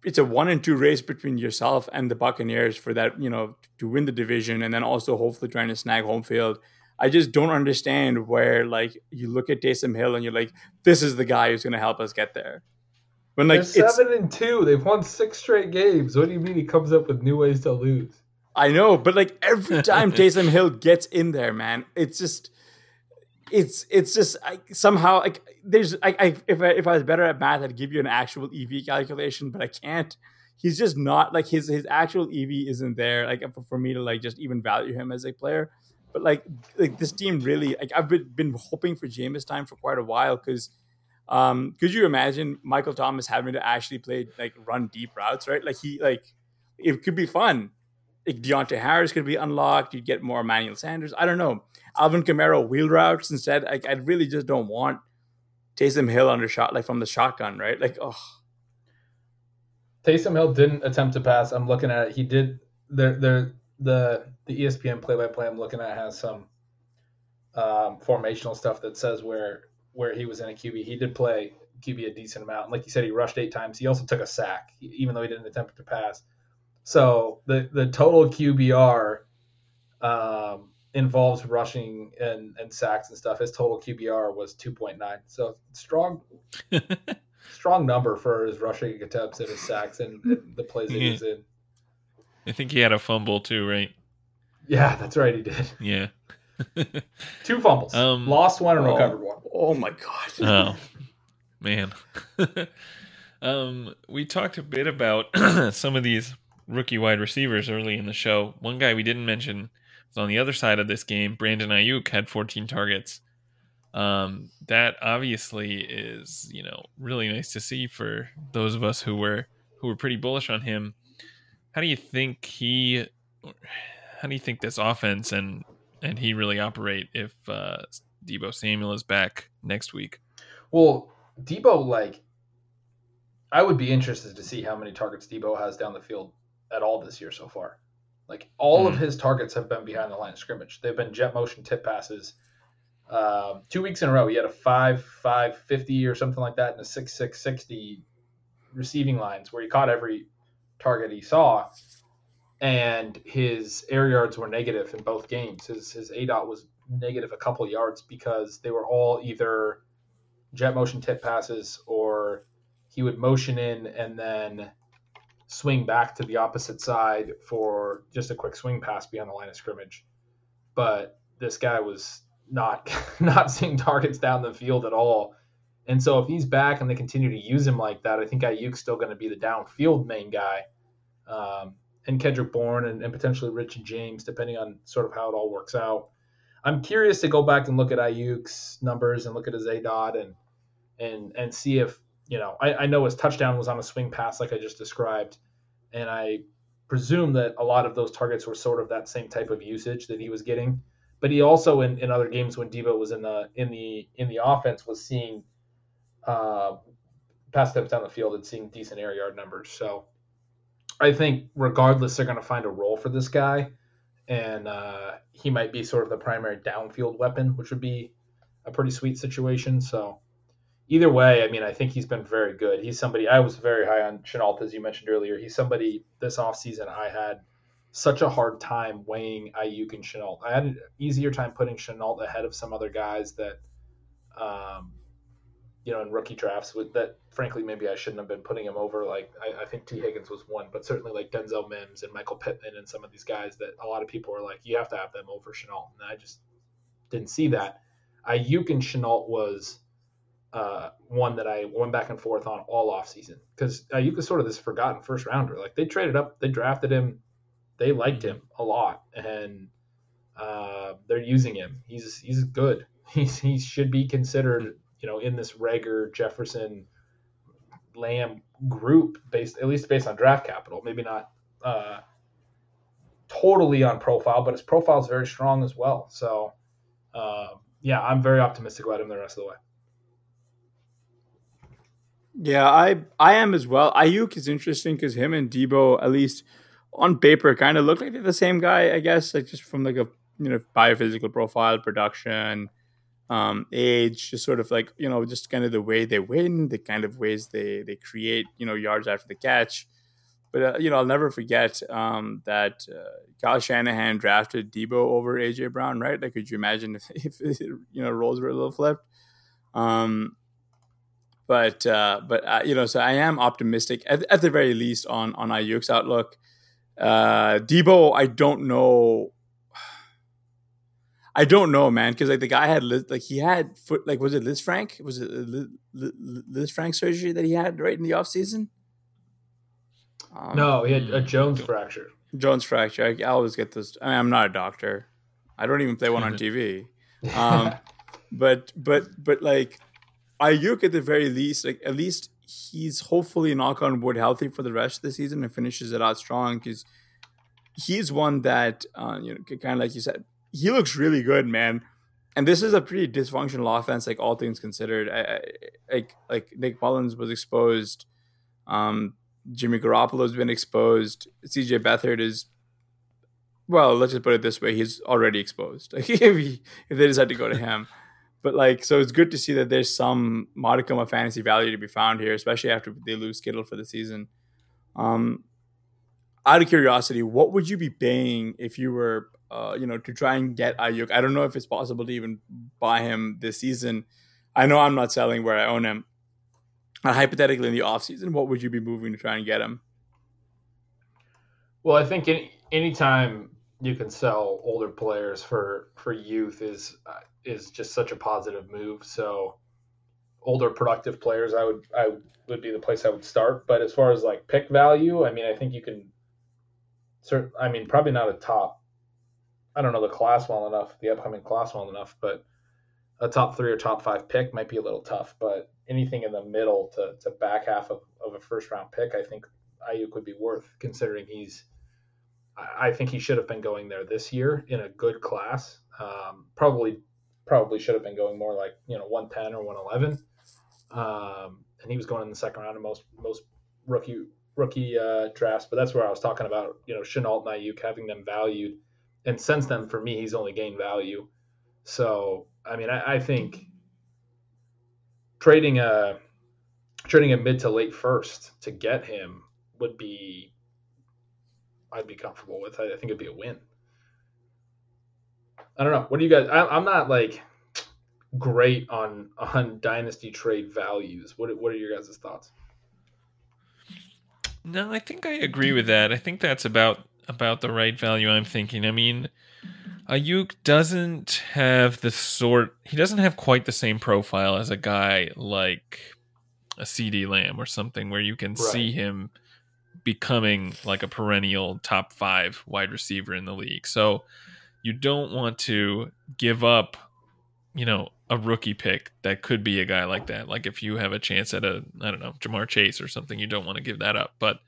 it's a one and two race between yourself and the Buccaneers for that, you know, to win the division, and then also hopefully trying to snag home field. I just don't understand where, like, you look at Taysom Hill and you're like, this is the guy who's going to help us get there. When, like, they're it's, seven and two, they've won six straight games. What do you mean he comes up with new ways to lose? I know, but like every time Taysom Hill gets in there, man, it's just. it's it's just I, somehow like there's I, I if I, if I was better at math, I'd give you an actual E V calculation, but I can't. He's just not like his his actual E V isn't there like for me to like just even value him as a player. But like like this team really like I've been, been hoping for Jameis time for quite a while because um, could you imagine Michael Thomas having to actually play like run deep routes, right? Like he like it could be fun. Like Deontay Harris could be unlocked. You'd get more Emmanuel Sanders. I don't know. Alvin Kamara wheel routes instead. Like I really just don't want Taysom Hill under shot like from the shotgun, right? Like oh. Taysom Hill didn't attempt to pass. I'm looking at it. He did. There, there. The the E S P N play-by-play I'm looking at has some um, formational stuff that says where where he was in a Q B. He did play Q B a decent amount. And like you said, he rushed eight times. He also took a sack, even though he didn't attempt to pass. So the, the total Q B R um, involves rushing and, and sacks and stuff. His total Q B R was two point nine. So strong strong number for his rushing attempts and his sacks and, and the plays that yeah. he's in. I think he had a fumble too, right? Yeah, that's right. He did. Yeah. Two fumbles. Um, Lost one and oh, recovered one. Oh, my God. Oh, man. um, we talked a bit about some of these rookie wide receivers early in the show. One guy we didn't mention was on the other side of this game. Brandon Ayuk had fourteen targets. Um, that obviously is, you know, really nice to see for those of us who were who were pretty bullish on him. How do you think he? How do you think this offense and and he really operate if uh, Deebo Samuel is back next week? Well, Deebo, like, I would be interested to see how many targets Deebo has down the field at all this year so far. Like, all mm. of his targets have been behind the line of scrimmage. They've been jet motion tip passes. Um, two weeks in a row, he had a five five fifty or something like that, and a six six sixty receiving lines where he caught every target he saw, and his air yards were negative in both games. His his A DOT was negative a couple yards because they were all either jet motion tip passes or he would motion in and then swing back to the opposite side for just a quick swing pass beyond the line of scrimmage. But this guy was not not seeing targets down the field at all. And so if he's back and they continue to use him like that, I think Ayuk's still going to be the downfield main guy. Um, and Kendrick Bourne and, and potentially Richie James, depending on sort of how it all works out. I'm curious to go back and look at Ayuk's numbers and look at his A DOT and and and see if, you know, I, I know his touchdown was on a swing pass like I just described. And I presume that a lot of those targets were sort of that same type of usage that he was getting. But he also, in, in other games when Deebo was in the in the in the offense, was seeing – Uh, pass steps down the field and seeing decent air yard numbers. So I think regardless, they're going to find a role for this guy, and uh, he might be sort of the primary downfield weapon, which would be a pretty sweet situation. So either way, I mean, I think he's been very good. He's somebody I was very high on. Shenault, as you mentioned earlier, he's somebody this offseason I had such a hard time weighing Ayuk and Shenault. I had an easier time putting Shenault ahead of some other guys that um, – you know, in rookie drafts with that, frankly, maybe I shouldn't have been putting him over. Like, I, I think T. Higgins was one, but certainly like Denzel Mims and Michael Pittman and some of these guys that a lot of people are like, you have to have them over Shenault. And I just didn't see that. Ayuk and Shenault was uh, one that I went back and forth on all offseason because Ayuk is sort of this forgotten first rounder. Like, they traded up, they drafted him, they liked him a lot, and uh, they're using him. He's he's good. He's, he should be considered, you know, in this Reagor, Jefferson, Lamb group, based at least based on draft capital, maybe not uh, totally on profile, but his profile is very strong as well. So, uh, yeah, I'm very optimistic about him the rest of the way. Yeah, I I am as well. Ayuk is interesting because him and Deebo, at least on paper, kind of look like they're the same guy, I guess, like just from like a, you know, biophysical profile, production, Um, age, just sort of like, you know, just kind of the way they win, the kind of ways they, they create, you know, yards after the catch. But, uh, you know, I'll never forget um, that uh, Kyle Shanahan drafted Deebo over A J Brown, right? Like, could you imagine if, if you know, roles were a little flipped? Um, but, uh, but uh, you know, so I am optimistic, at, at the very least, on, on Ayuk's outlook. Uh, Deebo, I don't know. I don't know, man, because like the guy had like he had foot like was it Liz Frank was it Liz Frank surgery that he had right in the offseason? Um, no, he had a Jones fracture. Jones fracture. I, I always get this. I mean, I'm not a doctor. I don't even play one on T V. Um, but but but like Ayuk at the very least, like at least he's hopefully knock on wood healthy for the rest of the season and finishes it out strong because he's one that uh, you know kind of like you said. He looks really good, man. And this is a pretty dysfunctional offense, like all things considered. I, I, like like Nick Mullins was exposed. Um, Jimmy Garoppolo's been exposed. C J Beathard is, well, let's just put it this way. He's already exposed. Like if, he, if they decide to go to him. But like, so it's good to see that there's some modicum of fantasy value to be found here, especially after they lose Kittle for the season. Um, out of curiosity, what would you be paying if you were... Uh, you know, to try and get Ayuk. I don't know if it's possible to even buy him this season. I know I'm not selling where I own him. Uh, hypothetically, in the offseason, what would you be moving to try and get him? Well, I think any anytime you can sell older players for, for youth is uh, is just such a positive move. So older productive players, I would I would be the place I would start. But as far as like pick value, I mean, I think you can. Cert- I mean, probably not a top. I don't know the class well enough, the upcoming class well enough, but a top three or top five pick might be a little tough. But anything in the middle to, to back half of, of a first round pick, I think Ayuk would be worth considering. He's, I think he should have been going there this year in a good class. Um, probably, probably should have been going more like, you know, one ten or one eleven. Um, and he was going in the second round of most, most rookie, rookie uh, drafts. But that's where I was talking about, you know, Shenault and Ayuk, having them valued. And since then, for me, he's only gained value. So, I mean, I, I think trading a trading a mid to late first to get him would be, I'd be comfortable with. I, I think it'd be a win. I don't know. What do you guys? I, I'm not like great on on dynasty trade values. What What are your guys' thoughts? No, I think I agree with that. I think that's about. About the right value, I'm thinking. I mean, Ayuk doesn't have the sort... He doesn't have quite the same profile as a guy like a CeeDee Lamb or something where you can right. see him becoming like a perennial top five wide receiver in the league. So you don't want to give up, you know, a rookie pick that could be a guy like that. Like if you have a chance at a, I don't know, Jamar Chase or something, you don't want to give that up. But...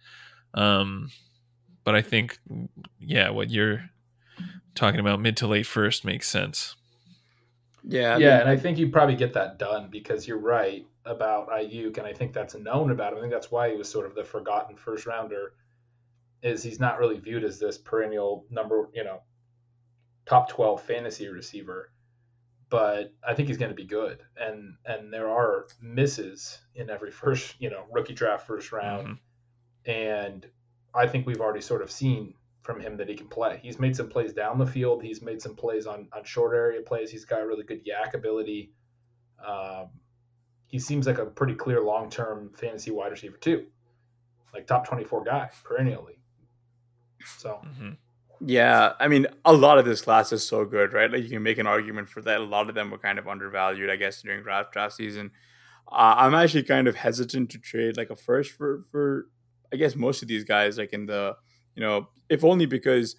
um But I think, yeah, what you're talking about, mid to late first, makes sense. Yeah. I yeah, mean, and I think you probably get that done because you're right about Ayuk, and I think that's known about him. I think that's why he was sort of the forgotten first rounder, is he's not really viewed as this perennial number, you know, top twelve fantasy receiver. But I think he's going to be good. And and there are misses in every first, you know, rookie draft first round. Mm-hmm. And I think we've already sort of seen from him that he can play. He's made some plays down the field. He's made some plays on, on short area plays. He's got really good yak ability. Um, he seems like a pretty clear long-term fantasy wide receiver too, like top twenty-four guy perennially. So, mm-hmm. yeah, I mean, a lot of this class is so good, right? Like you can make an argument for that. A lot of them were kind of undervalued, I guess, during draft draft season. Uh, I'm actually kind of hesitant to trade like a first for, for, I guess most of these guys, like in the, you know, if only because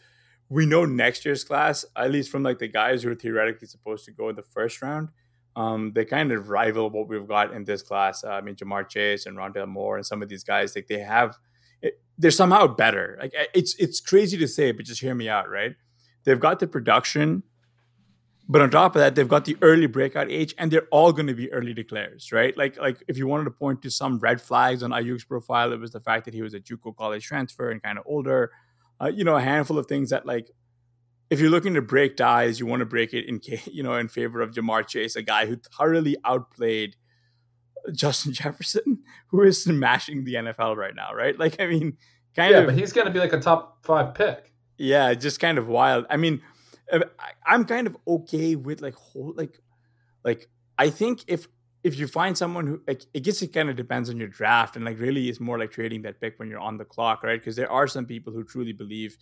we know next year's class, at least from like the guys who are theoretically supposed to go in the first round, um, they kind of rival what we've got in this class. Uh, I mean, Jamar Chase and Rondale Moore and some of these guys, like they have, it, they're somehow better. Like it's it's crazy to say, but just hear me out, right? They've got the production, but on top of that, they've got the early breakout age, and they're all going to be early declares, right? Like, like if you wanted to point to some red flags on Ayuk's profile, it was the fact that he was a JUCO college transfer and kind of older. Uh, you know, a handful of things that, like, if you're looking to break ties, you want to break it in, you know, in favor of Jamar Chase, a guy who thoroughly outplayed Justin Jefferson, who is smashing the N F L right now, right? Like, I mean, kind yeah, of. Yeah, but he's going to be like a top five pick. Yeah, just kind of wild. I mean. I'm kind of okay with like whole like, like I think if if you find someone who like I guess it kind of depends on your draft and like really it's more like trading that pick when you're on the clock, right? Because there are some people who truly believe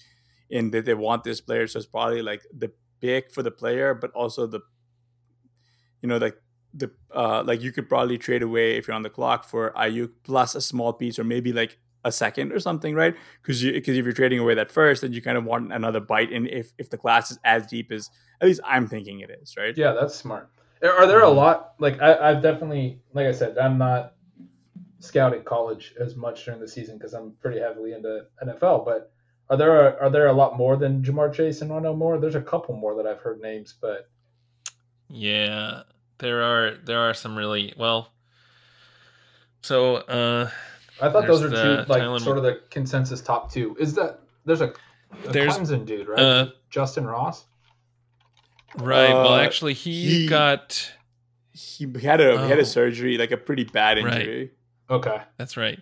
in that they want this player, so it's probably like the big for the player, but also the, you know, like the uh, like you could probably trade away if you're on the clock for Ayuk plus a small piece or maybe like a second or something, right? Because you, because if you're trading away that first, then you kind of want another bite. And if if the class is as deep as at least I'm thinking it is, right? Yeah, that's smart. Are there a lot like I, I've definitely, like I said, I'm not scouting college as much during the season because I'm pretty heavily into N F L. But are there a, are there a lot more than Jamar Chase and Ronald Moore? There's a couple more that I've heard names, but yeah, there are there are some really well. So uh, I thought those are the, two like Tyler sort of the consensus top two. Is that there's a, a there's, Clemson dude, right? Uh, Justin Ross. Right. Uh, well, actually, he, he got he had a oh, he had a surgery, like a pretty bad injury. Right. Okay, that's right.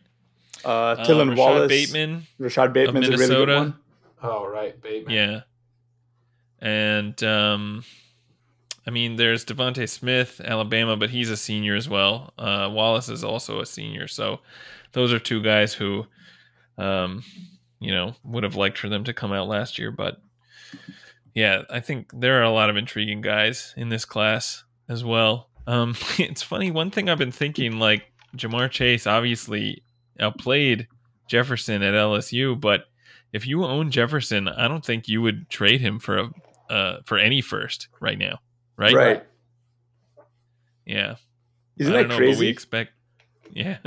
Uh, Tylan uh, Rashad Wallace, Bateman, Rashad Bateman's a really good one. Oh, right, Bateman. Yeah, and um, I mean, there's Devontae Smith, Alabama, but he's a senior as well. Uh, Wallace is also a senior, so those are two guys who, um, you know, would have liked for them to come out last year, but. Yeah, I think there are a lot of intriguing guys in this class as well. Um, it's funny, one thing I've been thinking, like Jamar Chase obviously outplayed Jefferson at L S U, but if you own Jefferson, I don't think you would trade him for a uh, for any first right now, right? Right. Yeah. Isn't that crazy? I don't know what we expect. Yeah.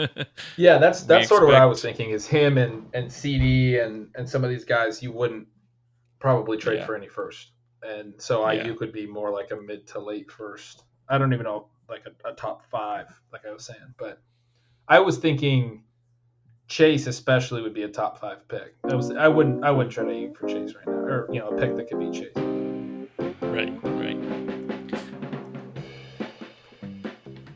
Yeah, that's that's sort of what I was thinking is him and, and C D and, and some of these guys you wouldn't probably trade yeah. for any first, and so I U yeah. could be more like a mid to late first. I don't even know, like a, a top five, like I was saying. But I was thinking Chase especially would be a top five pick. I was I wouldn't I wouldn't trade A U for Chase right now, or you know a pick that could be Chase. Right, right.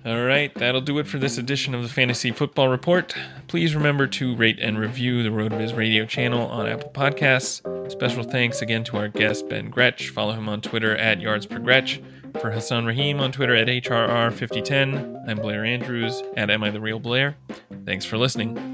All right, that'll do it for this edition of the Fantasy Football Report. Please remember to rate and review the Roto-Viz Radio channel on Apple Podcasts. Special thanks again to our guest, Ben Gretch. Follow him on Twitter at YardsPerGretch. For Hassan Rahim on Twitter at H R R fifty ten. I'm Blair Andrews at Am I the Real Blair? Thanks for listening.